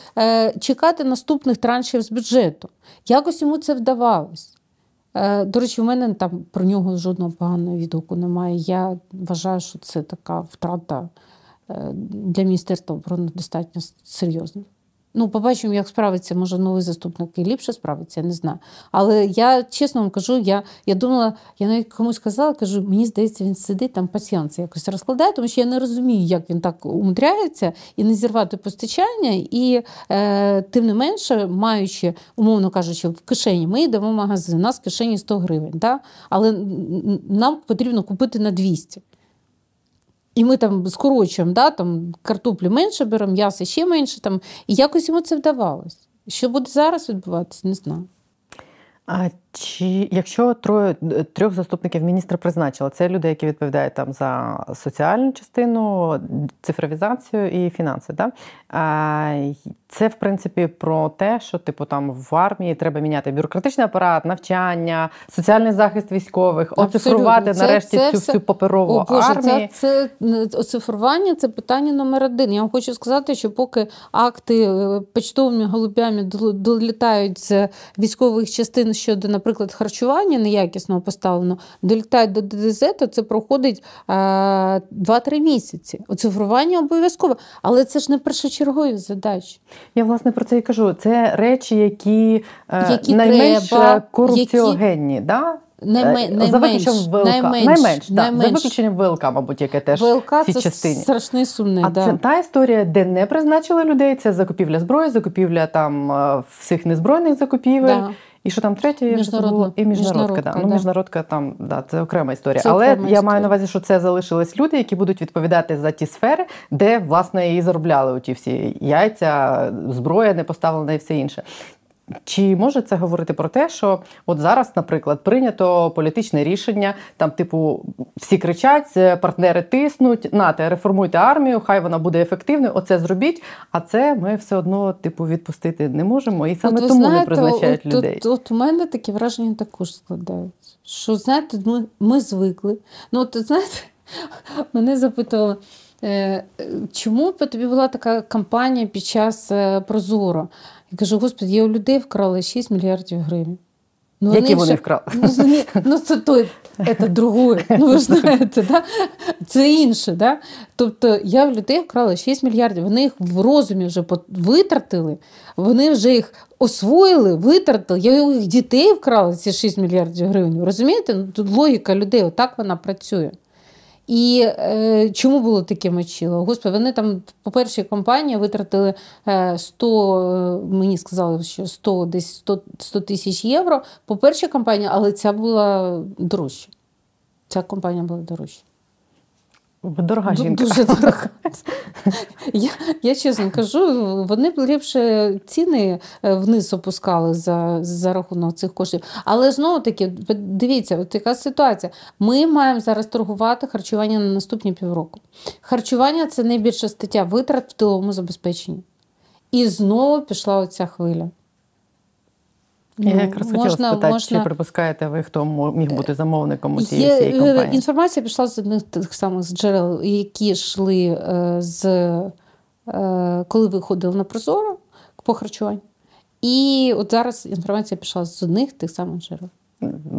чекати наступних траншів з бюджету. Якось йому це вдавалося. До речі, у мене там про нього жодного поганого відгуку немає. Я вважаю, що це така втрата для Міністерства оборони достатньо серйозна. Ну, побачимо, як справиться, може, новий заступник і ліпше справиться, я не знаю. Але я, чесно вам кажу, я думала, я навіть комусь казала, кажу, мені здається, він сидить, там пасіанси якось розкладає, тому що я не розумію, як він так умудряється і не зірвати постачання, і тим не менше, маючи, умовно кажучи, в кишені, ми йдемо в магазин, у нас в кишені 100 гривень, да? Але нам потрібно купити на 200. І ми там скорочуємо, да, там картоплі менше беремо, м'ясо ще менше. Там. І якось йому це вдавалося. Що буде зараз відбуватися, не знаю. А Чи якщо трьох заступників міністра призначили, це люди, які відповідають там за соціальну частину, цифровізацію і фінанси, да? Це, в принципі, про те, що типу там в армії треба міняти бюрократичний апарат, навчання, соціальний захист військових, оцифрувати нарешті цю всю паперову армію. Це оцифрування – це питання номер один. Я вам хочу сказати, що поки акти почтовими голубями долітають з військових частин щодо, наприклад, харчування неякісного поставлено, долітають до ДДЗ, то це проходить 2-3 місяці. Оцифрування обов'язково. Але це ж не першочергові задачі. Я, власне, про це і кажу. Це речі, які найменш корупціогенні, так? Да? За виключенням ВЛК, мабуть, яке теж в цій частині. ВЛК – це страшний сумник. А да. Це та історія, де не призначили людей, це закупівля зброї, закупівля там всіх незбройних закупівель. Да. І що там третє? І міжнародка. Да. Ну, міжнародка там, да, це окрема історія. Це окрема історія. Я маю на увазі, що це залишились люди, які будуть відповідати за ті сфери, де, власне, і заробляли оті всі яйця, зброя не поставлена і все інше. Чи може це говорити про те, що от зараз, наприклад, прийнято політичне рішення, там, типу, всі кричать, партнери тиснуть, нате, реформуйте армію, хай вона буде ефективною, оце зробіть, а це ми все одно, типу, відпустити не можемо, і саме тому не призначають людей. От у мене такі враження також складаються, що, знаєте, ми звикли. Ну, от, знаєте, мене запитували, чому б тобі була така кампанія під час «Прозоро»? Я кажу, господи, я у людей вкрала 6 мільярдів гривень. Ну, які вони вкрали? Ну, це другое, ну ви ж знаєте, да? Це інше. Да? Тобто я у людей вкрала 6 мільярдів, вони їх в розумі вже витратили, вони вже їх освоїли, витратили, я у їх дітей вкрала ці 6 мільярдів гривень. Розумієте? Ну, тут логіка людей, отак вона працює. І чому було таке мочило? Господи, вони там по першій компанії витратили 100, мені сказали, що 100 тисяч євро по першій компанії, але ця була дорожча. Ця компанія була дорожча. Дорога жінка. Дуже дорога. Я чесно кажу, вони б ліпше ціни вниз опускали за рахунок цих коштів. Але знову-таки, дивіться, от яка ситуація. Ми маємо зараз торгувати харчування на наступні півроку. Харчування – це найбільша стаття витрат в тиловому забезпеченні. І знову пішла оця хвиля. Я якраз хотіла спитати, чи припускаєте ви, хто міг бути замовником цієї компанії? Інформація пішла з одних тих самих джерел, які йшли, коли виходили на «Прозоро» по харчуванню. І от зараз інформація пішла з одних тих самих джерел.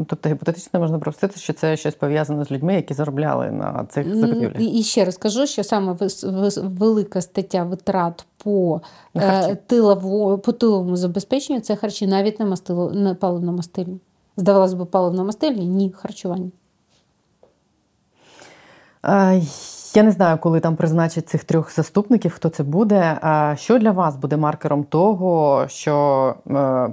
Тобто гіпотетично можна припустити, що це щось пов'язано з людьми, які заробляли на цих закупівлях. І ще раз кажу, що саме велика стаття витрат по тиловому забезпеченню – це харчі, навіть не паливно-мастильні. Здавалось би, паливно-мастильні – ні, харчування. Я не знаю, коли там призначать цих трьох заступників, хто це буде. Що для вас буде маркером того, що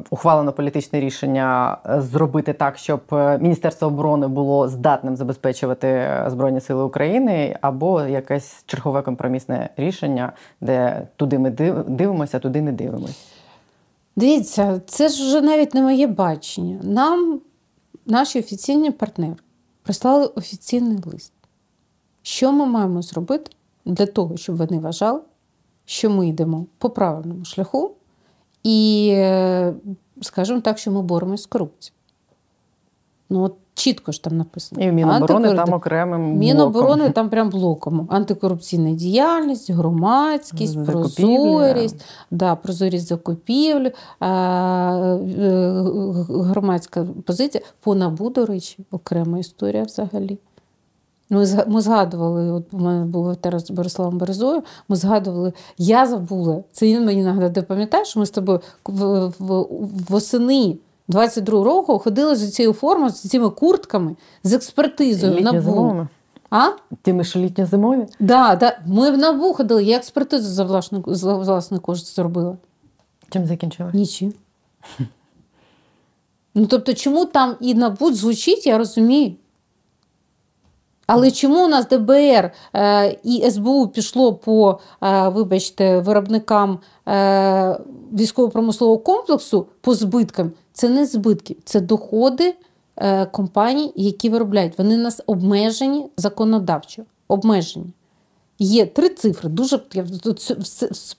ухвалено політичне рішення зробити так, щоб Міністерство оборони було здатним забезпечувати Збройні Сили України, або якесь чергове компромісне рішення, де туди ми дивимося, а туди не дивимося? Дивіться, це ж вже навіть не моє бачення. Нам наші офіційні партнери прислали офіційний лист. Що ми маємо зробити для того, щоб вони вважали, що ми йдемо по правильному шляху і, скажімо так, що ми боремось з корупцією. Ну, от чітко ж там написано. І в Міноборони там окремим блоком. Міноборони там прям блоком. Антикорупційна діяльність, громадськість, закупівлі. Прозорість, да, прозорість закупівль, громадська позиція. По НАБУ, до речі, окрема історія взагалі. Ми згадували, от у мене був терас з Бориславом Березою, ми згадували, я забула, це він мені нагадав, пам'ятаєш, ми з тобою восени 22 року ходили з цією формою, з цими куртками, з експертизою в НАБУ. А? Ти ми ж літньо-зимові? Так, да, да. Ми в НАБУ ходили, я експертизу за власний кошт зробила. Чим закінчила? Нічим. Ну, тобто, чому там і НАБУ звучить, я розумію. Але чому у нас ДБР і СБУ пішло по, вибачте, виробникам військово-промислового комплексу по збиткам, Це не збитки, це доходи компаній, які виробляють. Вони нас обмежені законодавчо. Обмежені. Є три цифри. Дуже, я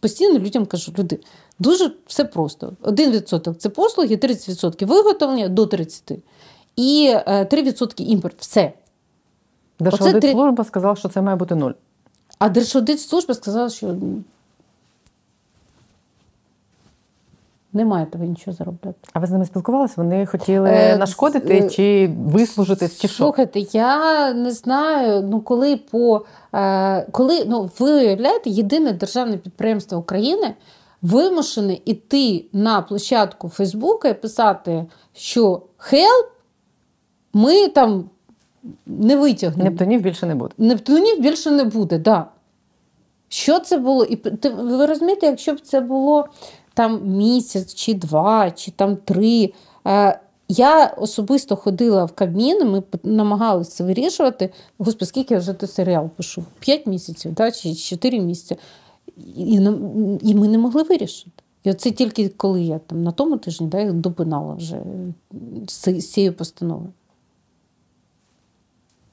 постійно людям кажу, люди, дуже все просто. 1% – це послуги, 30% – виготовлення, до 30%. І 3% – імпорт. Все. Держаудитслужба сказала, що це має бути 0. А Держаудитслужба сказала, що немає тобі нічого заробляти. А ви з ними спілкувалися? Вони хотіли нашкодити чи вислужитись, чи що? Слухайте, я не знаю, ну коли по... коли ви уявляєте, єдине державне підприємство України вимушене йти на площадку Фейсбука і писати, що «Help» ми там не витягнемо. Нептунів більше не буде. Нептунів більше не буде, так. Да. Що це було? І ви розумієте, якщо б це було... там місяць, чи два, чи там три. Я особисто ходила в Кабмін, ми намагалися вирішувати, господи, скільки я вже той серіал пишу? 5 місяців, да? Чи 4 місяці. І ми не могли вирішити. І оце тільки коли я там, на тому тижні да, допинала вже з цією постановою.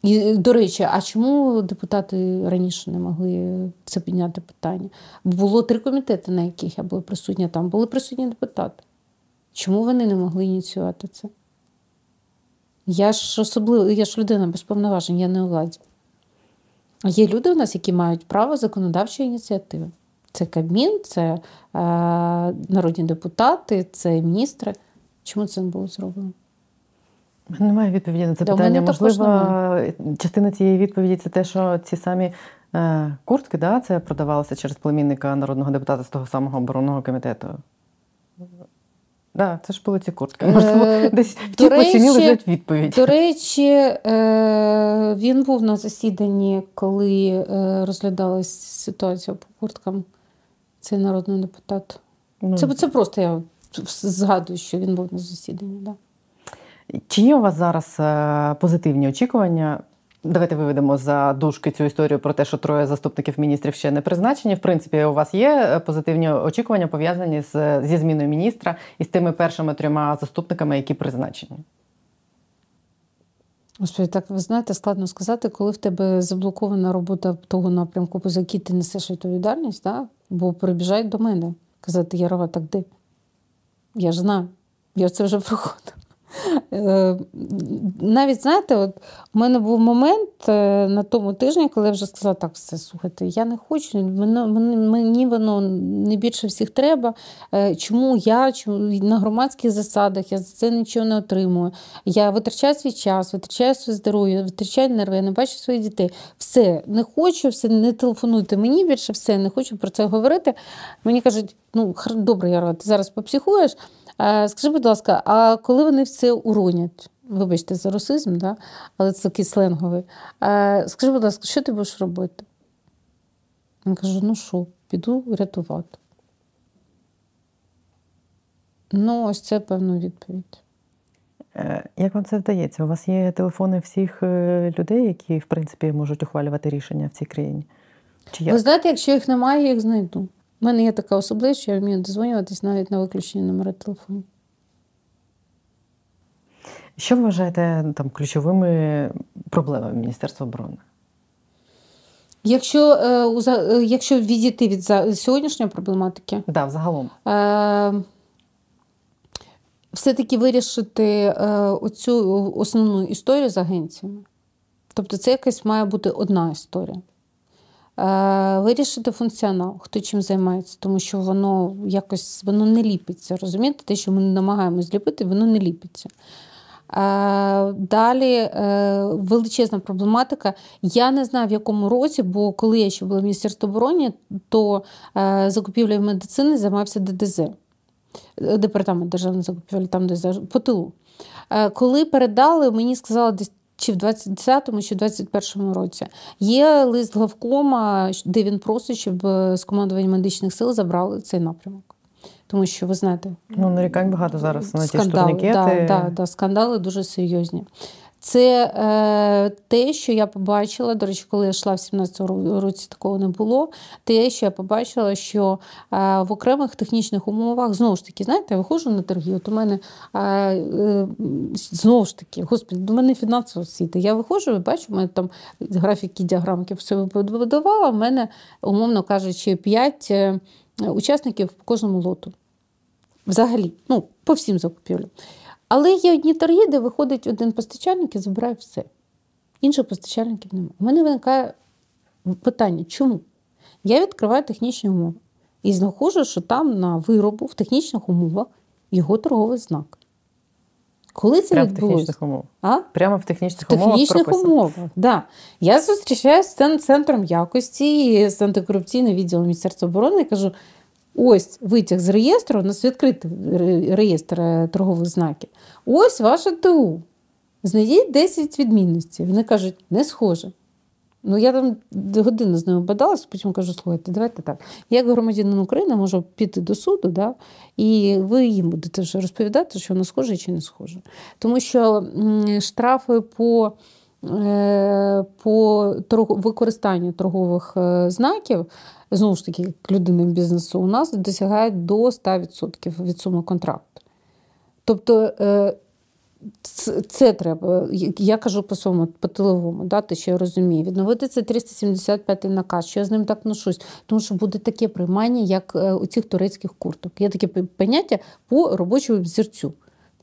І, до речі, а чому депутати раніше не могли це підняти питання? Було 3 комітети, на яких я була присутня, там були присутні депутати. Чому вони не могли ініціювати це? Я ж людина без повноважень, я не у владі. Є люди у нас, які мають право законодавчої ініціативи. Це Кабмін, це народні депутати, це міністри. Чому це не було зроблено? Немає відповіді на це питання. Можливо, частина цієї відповіді – це те, що ці самі куртки, да, це продавалося через племінника народного депутата з того самого оборонного комітету. Да, це ж були ці куртки. Можливо, десь в тій площині лежать відповідь. До речі, він був на засіданні, коли розглядалась ситуація по курткам, цей народний депутат. Це просто я згадую, що він був на засіданні, так. Да. Чи є у вас зараз позитивні очікування? Давайте виведемо за дужки цю історію про те, що 3 заступників міністрів ще не призначені. В принципі, у вас є позитивні очікування, пов'язані зі зміною міністра і з тими першими 3 заступниками, які призначені? Господи, так, ви знаєте, складно сказати, коли в тебе заблокована робота того напрямку, за який ти несеш відповідальність, да? Бо прибіжають до мене. Казати, Ярова, так де? Я ж знаю, я це вже проходила. Навіть, знаєте, от у мене був момент на тому тижні, коли я вже сказала, так, все, слухайте, я не хочу, мені воно не більше всіх треба, чому я на громадських засадах, я за це нічого не отримую, я витрачаю свій час, витрачаю своє здоров'я, витрачаю нерви, я не бачу своїх дітей, все, не хочу, все, не телефонуйте мені більше, все, не хочу про це говорити. Мені кажуть, ну, добре, Яра, ти зараз попсихуєш. Скажи, будь ласка, а коли вони все уронять, вибачте за русизм, да? Але це такий сленговий, скажи, будь ласка, що ти будеш робити? Я кажу, ну що, піду рятувати. Ну, ось це певна відповідь. Як вам це вдається? У вас є телефони всіх людей, які, в принципі, можуть ухвалювати рішення в цій країні? Ви знаєте, якщо їх немає, я їх знайду. У мене є така особливість, що я вмію дозвонюватись навіть на виключені номери телефону. Що ви вважаєте там, ключовими проблемами Міністерства оборони? Якщо відійти від сьогоднішньої проблематики? Так, да, взагалом. Все-таки вирішити оцю основну історію з агенціями. Тобто це якась має бути одна історія. Вирішити функціонал, хто чим займається, тому що воно якось воно не ліпиться. Розумієте, те, що ми намагаємося зліпити, воно не ліпиться. Далі величезна проблематика. Я не знаю, в якому році, бо коли я ще була в Міністерстві оборони, то закупівлею медицини займався ДДЗ. Департамент державної закупівлі, там де по тилу. Коли передали, мені сказали десь чи в 2010-му, чи в 2021 році. Є лист главкома, де він просить, щоб з командування медичних сил забрали цей напрямок. Тому що, ви знаєте... нарікань багато зараз на ті штурнікети. Да, скандали дуже серйозні. Це те, що я побачила, до речі, коли я йшла в 17-му році, такого не було, те, що я побачила, що в окремих технічних умовах, знову ж таки, знаєте, я виходжу на торги, от у мене, знову ж таки, господи, до мене фінансова освіта, я виходжу і бачу, у мене там графіки, діаграмки, все вибудувала, в мене, умовно кажучи, 5 учасників по кожному лоту. Взагалі, ну, по всім закупівлям. Але є одні торги, де виходить один постачальник і забирає все. Інших постачальників немає. У мене виникає питання, чому? Я відкриваю технічні умови і знаходжу, що там на виробу в технічних умовах його торговий знак. Коли це відбулося? Прямо в технічних умовах? Прямо в технічних умовах прописано? В технічних умовах, так. Да. Я зустрічаюся з Центром якості і з антикорупційним відділом Міністерства оборони і кажу, ось витяг з реєстру, у нас відкритий реєстр торгових знаків. Ось ваша ТУ. Знайдіть 10 відмінностей. Вони кажуть, не схоже. Ну, я там годину з ними бодалася, потім кажу, слухайте, давайте так. Як громадянин України можу піти до суду, да, і ви їм будете вже розповідати, що воно схоже чи не схоже. Тому що штрафи по використанню торгових знаків, знову ж таки, людини бізнесу у нас досягають до 100% від суми контракту. Тобто це треба, я кажу по своєму, по тиловому, да, те, що я розумію, відновити це 375-й наказ, що я з ним так ношусь, тому що буде таке приймання, як у цих турецьких курток. Є таке поняття по робочому взірцю.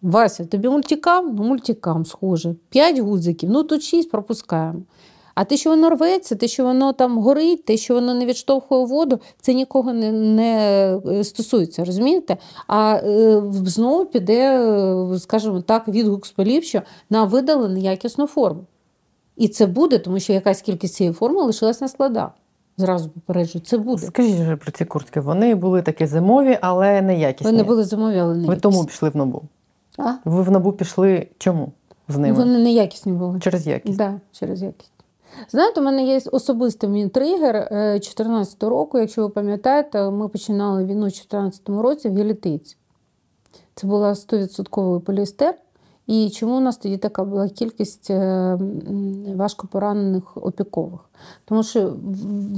Вася, тобі мультикам? Ну, мультикам, схоже. 5 гудзиків, ну тут 6 пропускаємо. А те, що воно рветься, те, що воно там горить, те, що воно не відштовхує воду, це нікого не стосується, розумієте? А знову піде, скажімо так, відгук з полів, що нам видали неякісну форму. І це буде, тому що якась кількість цієї форми лишилась на складах. Зразу попереджу, це буде. Скажіть про ці куртки, вони були такі зимові, але неякісні. Вони були зимові, але неякісні. Ви тому пішли в НАБУ? А? Ви в НАБУ пішли чому з ними? Вони неякісні були. Через якість? Так, да, через якість. Знаєте, у мене є особистий мій тригер 2014 року, якщо ви пам'ятаєте, ми починали війну в 2014 році в гелітиці. Це була 100% поліестер. І чому у нас тоді така була кількість важкопоранених опікових? Тому що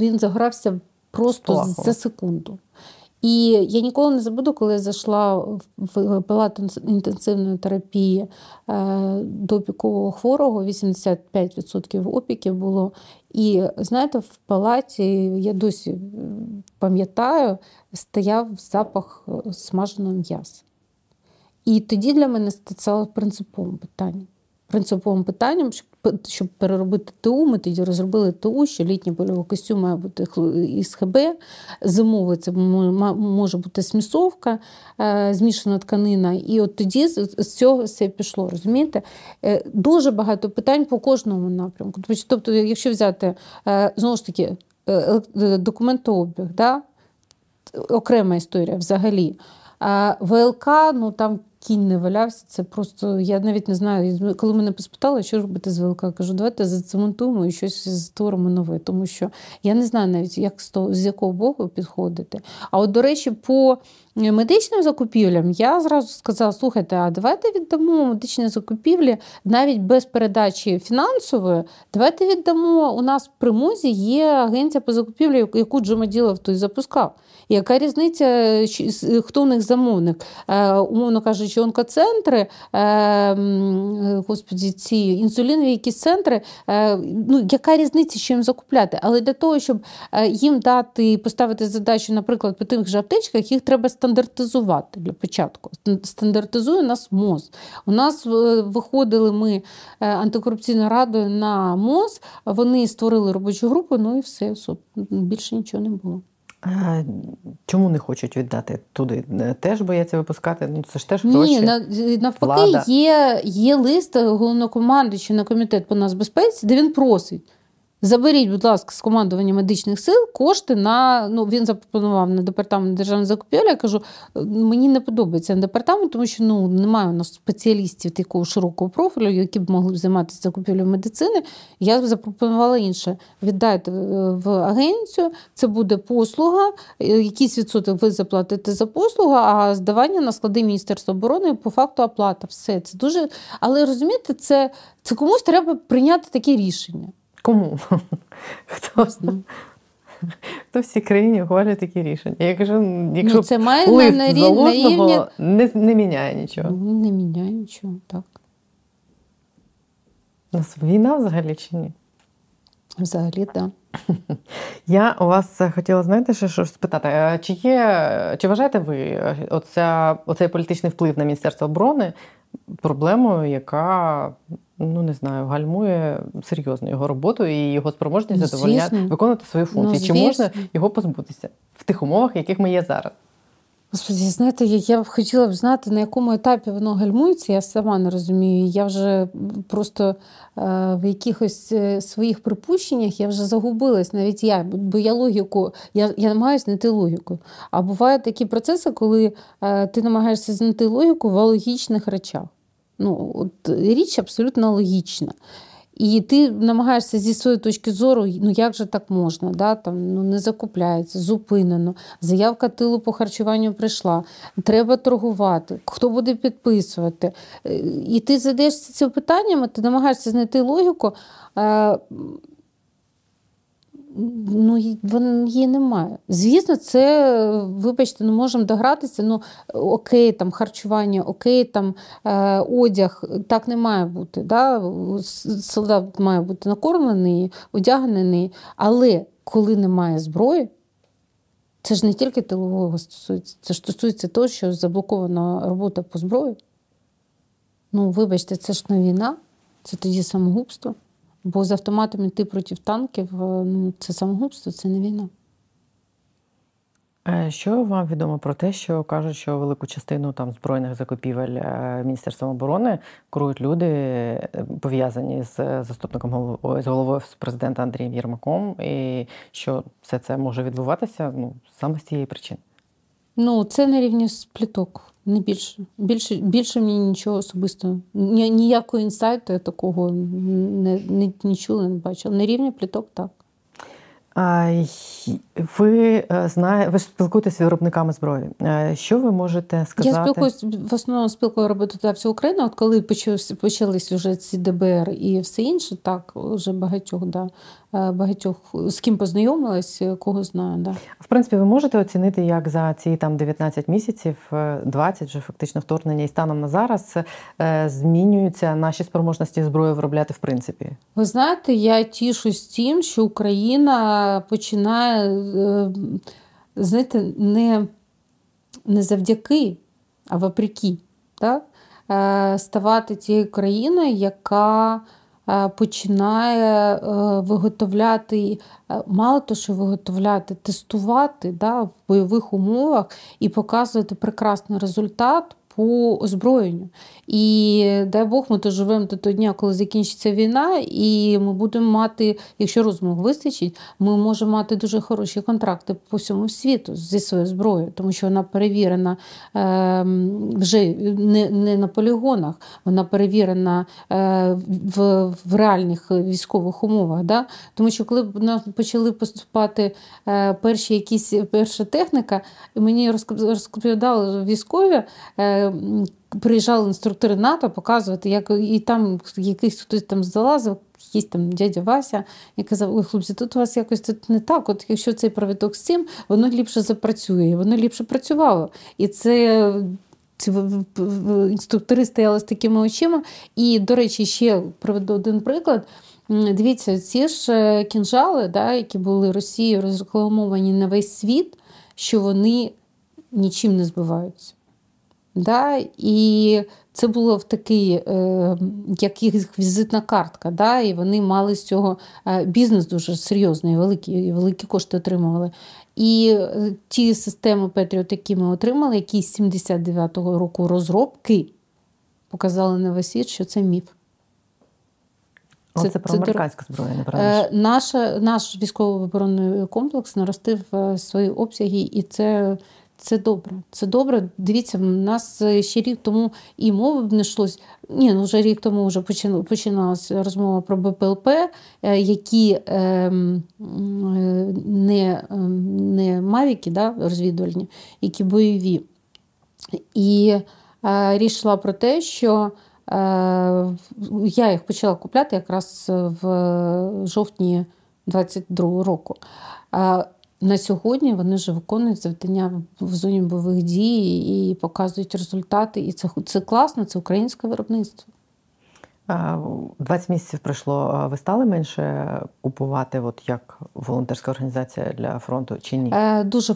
він загрався просто за секунду. І я ніколи не забуду, коли я зайшла в палату інтенсивної терапії до опікового хворого, 85% опіків було. І, знаєте, в палаті, я досі пам'ятаю, стояв запах смаженого м'яса. І тоді для мене стало принциповим питанням. Принциповим питанням, щоб переробити ТУ, ми тоді розробили ТУ, що літній польовий костюм має бути із ХБ, зимовий це може бути смісовка, змішана тканина. І от тоді з цього все пішло, розумієте? Дуже багато питань по кожному напрямку. Тобто, якщо взяти, знову ж таки, документообіг, да? Окрема історія взагалі. ВЛК, ну там кінь не валявся, це просто, я навіть не знаю, коли мене поспитали, що робити з ВЛК, я кажу, давайте зацементуємо і щось створимо нове, тому що я не знаю навіть, як з якого боку підходити. А от, до речі, по медичним закупівлям я зразу сказала, слухайте, а давайте віддамо медичні закупівлі навіть без передачі фінансової, давайте віддамо, у нас при МОЗі є агенція по закупівлі, яку Джо Меділов той запускав. Яка різниця, хто в них замовник? Умовно кажучи, онкоцентри, господі, ці інсулінові якісь центри, ну, яка різниця, що їм закупляти? Але для того, щоб їм дати, поставити задачу, наприклад, по тих же аптечках, їх треба стандартизувати для початку. Стандартизує нас МОЗ. У нас виходили ми антикорупційною радою на МОЗ, вони створили робочу групу, ну і все, більше нічого не було. А чому не хочуть віддати туди? Теж бояться випускати? Ну, це ж теж гроші. Ні, навпаки, є лист головнокомандуючого на комітет по нацбезпеці, де він просить. Заберіть, будь ласка, з командування медичних сил кошти на, ну, він запропонував на департамент державної закупівлі, я кажу, мені не подобається на департамент, тому що, ну, немає у нас спеціалістів такого широкого профілю, які б могли займатися закупівлею медицини. Я б запропонувала інше. Віддайте в агенцію, це буде послуга, якийсь відсоток ви заплатите за послугу, а здавання на склади Міністерства оборони по факту оплата. Все, це дуже... Але, розумієте, це комусь треба прийняти таке рішення. Кому? Хто в цій країні говорить такі рішення? Я кажу, якщо ну, це має лист на Залужного не міняє нічого. Не міняє нічого, так. У нас війна взагалі чи ні? Взагалі, так. Да. Я у вас хотіла, знаєте, що спитати. Чи вважаєте ви оцей політичний вплив на Міністерство оборони проблемою, яка... ну, не знаю, гальмує серйозно його роботу і його спроможність задовольняти, виконувати свої функції. Чи можна його позбутися в тих умовах, в яких ми є зараз? Господи, знаєте, я б хотіла б знати, на якому етапі воно гальмується, я сама не розумію. Я вже просто в якихось своїх припущеннях я вже загубилась, навіть я, бо я логіку, я намагаюся знайти логіку. А бувають такі процеси, коли ти намагаєшся знайти логіку в алогічних речах. Ну, от річ абсолютно логічна. І ти намагаєшся зі своєї точки зору, ну як же так можна, да? Там, ну, не закупляється, зупинено, заявка тилу по харчуванню прийшла, треба торгувати, хто буде підписувати. І ти задаєшся цими питаннями, ти намагаєшся знайти логіку, ну, її немає. Звісно, це, вибачте, не можемо догратися, ну, окей, там, харчування, окей, там, одяг, так не має бути, да? Солдат має бути накормлений, одягнений, але коли немає зброї, це ж не тільки тилового стосується, це ж стосується того, що заблокована робота по зброї. Ну, вибачте, це ж не війна, це тоді самогубство. Бо з автоматами йти проти танків, ну, це самогубство, це не війна. Що вам відомо про те, що кажуть, що велику частину там збройних закупівель Міністерством оборони керують люди, пов'язані з заступником, з головою президента Андрієм Єрмаком, і що все це може відбуватися, ну, саме з цієї причини? Ну, це на рівні спліток, не більше. Більше мені нічого особисто, ніякого інсайту я такого не чула, не бачила. На рівні пліток – так. Ви спілкуєтеся з виробниками зброї. Що ви можете сказати? Я спілкуюсь, в основному спілкую роботодавців України. От коли почались вже ці ДБР і все інше, так, вже багатьох, з ким познайомилась, кого знаю. Да. В принципі, ви можете оцінити, як за ці там 19 місяців, 20 вже фактично вторгнення і станом на зараз змінюються наші спроможності зброю виробляти в принципі? Ви знаєте, я тішусь тим, що Україна починає, знаєте, не завдяки, а вопреки, так? Ставати тією країною, яка починає виготовляти, мало того, що виготовляти, тестувати, да, в бойових умовах і показувати прекрасний результат по озброєнню. І, дай Бог, ми то живемо до того дня, коли закінчиться війна, і ми будемо мати, якщо розуму вистачить, ми можемо мати дуже хороші контракти по всьому світу зі своєю зброєю, тому що вона перевірена вже не на полігонах, вона перевірена в реальних військових умовах. Да? Тому що коли нам почали поступати перша техніка, мені розповідали військові, приїжджали інструктори НАТО показувати, як і там якийсь хтось там залазив, якийсь там дядя Вася, і казав, ой, хлопці, тут у вас якось тут не так, от якщо цей провідок з цим, воно ліпше запрацює, і воно ліпше працювало. І це інструктори стояли з такими очима. І, до речі, ще приведу один приклад. Дивіться, ці ж кінжали, да, які були Росією розрекламовані на весь світ, що вони нічим не збиваються. Да, і це було в такий, як їх візитна картка, да, і вони мали з цього бізнес дуже серйозний, великі кошти отримували. І ті системи Петріот, які ми отримали, які з 79-го року розробки, показали на весь світ, що це міф. Це про американське зброю, правда? Наш військово-оборонний комплекс наростив свої обсяги, і це добре. Це добре. Дивіться, в нас ще рік тому і мови не йшлось. Ні, ну вже рік тому вже починалася розмова про БПЛП, які не мавіки, да, розвідувальні, які бойові. І річ йшла про те, що я їх почала купляти якраз в жовтні 2022 року. На сьогодні вони вже виконують завдання в зоні бойових дій і показують результати. І це класно, це українське виробництво. 20 місяців пройшло. Ви стали менше купувати, от як волонтерська організація для фронту, чи ні? Дуже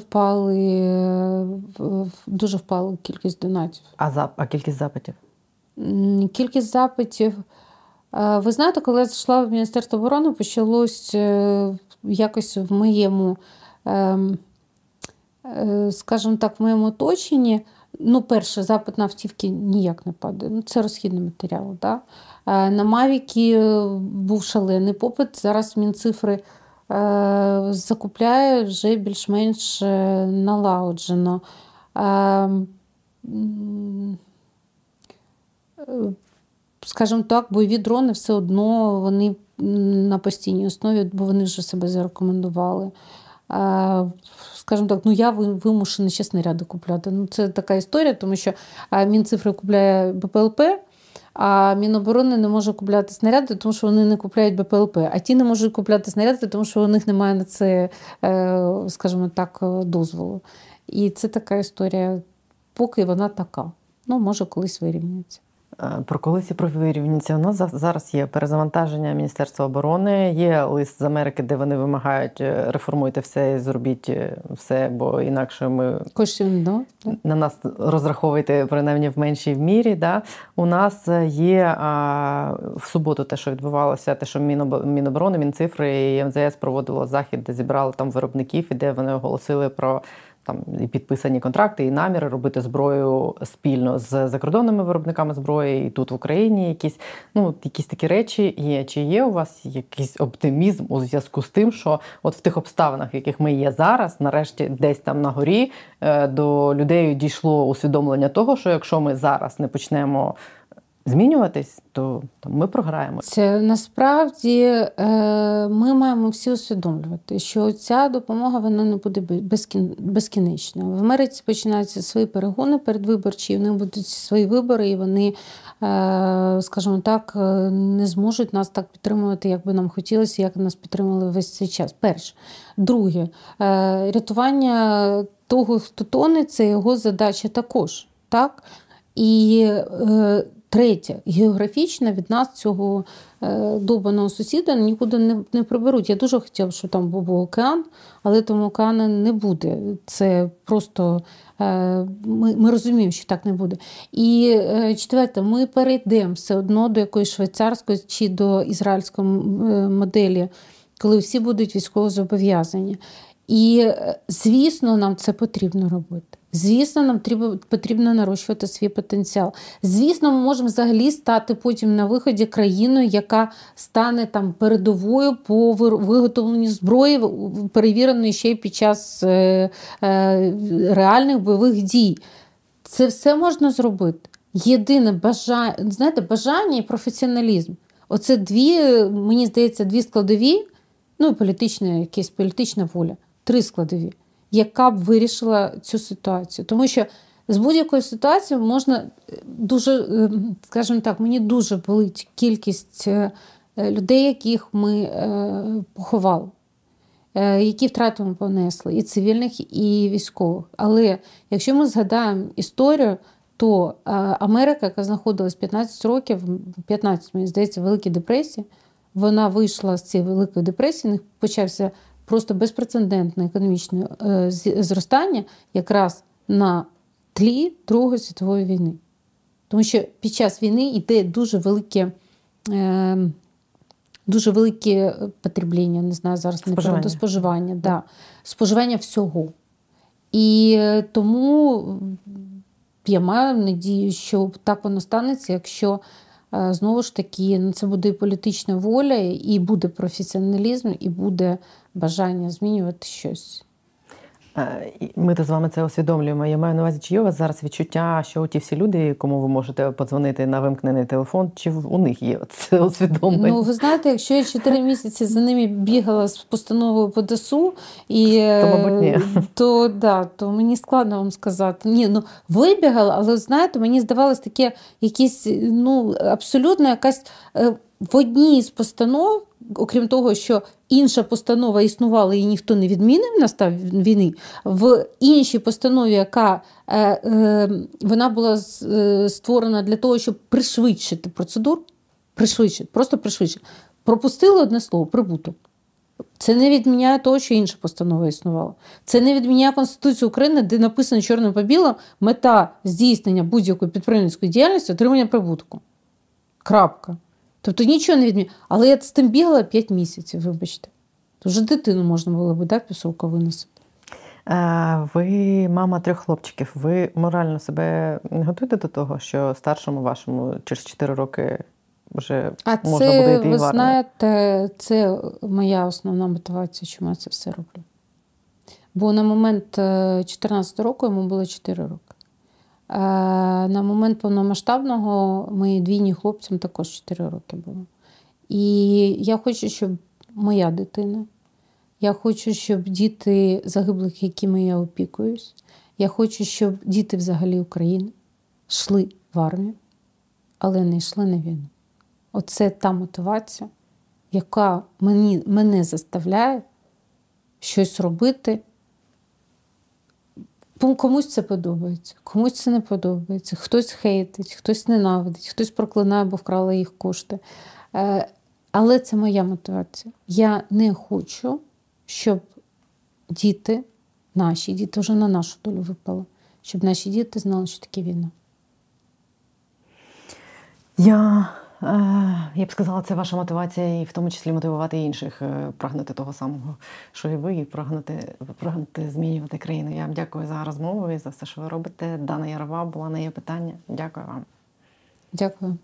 впала кількість донатів. А кількість запитів? Кількість запитів. Ви знаєте, коли я зайшла в Міністерство оборони, почалось якось в моєму, скажімо так, в моєму оточенні. Ну, перше, запит на автівки ніяк не падає. Ну, це розхідний матеріал. Да? На мавіки був шалений попит. Зараз Мінцифри закупляє вже більш-менш налагоджено. Скажімо так, бойові дрони все одно вони на постійній основі, бо вони вже себе зарекомендували. Скажімо так, ну я вимушена ще снаряди купляти. Ну, це така історія, тому що Мінцифри купляє БПЛП, а Міноборони не може купляти снаряди, тому що вони не купляють БПЛП. А ті не можуть купляти снаряди, тому що у них немає на це, скажімо так, дозволу. І це така історія, поки вона така. Ну, може, колись вирівняється. Про колись і про вирівняться. У нас зараз є перезавантаження Міністерства оборони, є лист з Америки, де вони вимагають реформуйте все і зробіть все, бо інакше ми... Коштів, да? На нас розраховуйте, принаймні, в меншій мірі. Да? У нас є в суботу те, що відбувалося, те, що Міноборони, Мінцифри і МЗС проводило захід, де зібрали там виробників, і де вони оголосили про... Там і підписані контракти, і наміри робити зброю спільно з закордонними виробниками зброї, і тут в Україні якісь такі речі є. Чи є у вас якийсь оптимізм у зв'язку з тим, що от в тих обставинах, в яких ми є зараз, нарешті десь там на горі до людей дійшло усвідомлення того, що якщо ми зараз не почнемо змінюватись, то там, ми програємо. Це насправді ми маємо всі усвідомлювати, що ця допомога вона не буде безкінечна. В Америці починаються свої перегони передвиборчі, вони будуть свої вибори, і вони, скажімо так, не зможуть нас так підтримувати, як би нам хотілося, як нас підтримали весь цей час. Перше. Друге. Рятування того, хто тоне, це його задача також. Так? І третє, географічно від нас цього довбаного сусіда нікуди не приберуть. Я дуже хотіла, щоб там був океан, але там океану не буде. Це просто ми розуміємо, що так не буде. І четверте, ми перейдемо все одно до якоїсь швейцарської чи до ізраїльської моделі, коли всі будуть військово зобов'язані. І, звісно, нам це потрібно робити. Звісно, нам потрібно нарощувати свій потенціал. Звісно, ми можемо взагалі стати потім на виході країною, яка стане там передовою по виготовленню зброї, перевіреної ще під час реальних бойових дій. Це все можна зробити. Єдине бажання, знаєте, бажання і професіоналізм. Оце мені здається, дві складові, ну і політична воля. Три складові, яка б вирішила цю ситуацію. Тому що з будь-якої ситуації можна дуже, скажімо так, мені дуже болить кількість людей, яких ми поховали, які втрати ми понесли, і цивільних, і військових. Але якщо ми згадаємо історію, то Америка, яка знаходилась 15 років, 15, мені здається, в Великій депресії, вона вийшла з цієї Великої депресії, в них почався просто безпрецедентне економічне зростання якраз на тлі Другої світової війни. Тому що під час війни йде дуже велике потребління, не знаю, зараз споживання. Да. Споживання всього. І тому я маю надію, що так воно станеться, якщо знову ж таки, це буде і політична воля, і буде професіоналізм, і буде бажання змінювати щось. Ми-то з вами це усвідомлюємо. Я маю на увазі, чи є у вас зараз відчуття, що ті всі люди, кому ви можете подзвонити на вимкнений телефон, чи у них є це усвідомлення? Ну, ви знаєте, якщо я 4 місяці за ними бігала з постановою ПДСУ, то мені складно вам сказати. Ні, ну, вибігала, але, знаєте, мені здавалось таке якісь, ну, абсолютно якась в одній з постанов, окрім того, що інша постанова існувала і ніхто не відмінив на став війни, в іншій постанові, яка вона була створена для того, щоб пришвидшити процедуру, просто пришвидшити, пропустили одне слово – прибуток. Це не відміняє того, що інша постанова існувала. Це не відміняє Конституцію України, де написано чорно по білому мета здійснення будь-якої підприємницької діяльності – отримання прибутку. Крапка. Тобто нічого не відмінює. Але я з тим бігала 5 місяців, вибачте. Вже дитину можна було б, так, пісовка виносити. Ви мама 3 хлопчиків. Ви морально себе не готуєте до того, що старшому вашому через 4 роки вже можна буде йти в армію? А це, ви знаєте, це моя основна мотивація, чому я це все роблю. Бо на момент 14 року йому було 4 роки. На момент повномасштабного моїй двійні хлопцям також 4 роки було. І я хочу, щоб моя дитина, я хочу, щоб діти загиблих, якими я опікуюсь, я хочу, щоб діти взагалі України йшли в армію, але не йшли на війну. Оце та мотивація, яка мене заставляє щось робити. Комусь це подобається, комусь це не подобається, хтось хейтить, хтось ненавидить, хтось проклинає, бо вкрала їх кошти. Але це моя мотивація. Я не хочу, щоб діти, наші діти, вже на нашу долю випали, щоб наші діти знали, що таке війна. Я б сказала, це ваша мотивація, і в тому числі мотивувати інших, прагнути того самого, що і ви, і прагнути змінювати країну. Я вам дякую за розмову і за все, що ви робите. Дана Ярова була на «Є питання». Дякую вам. Дякую.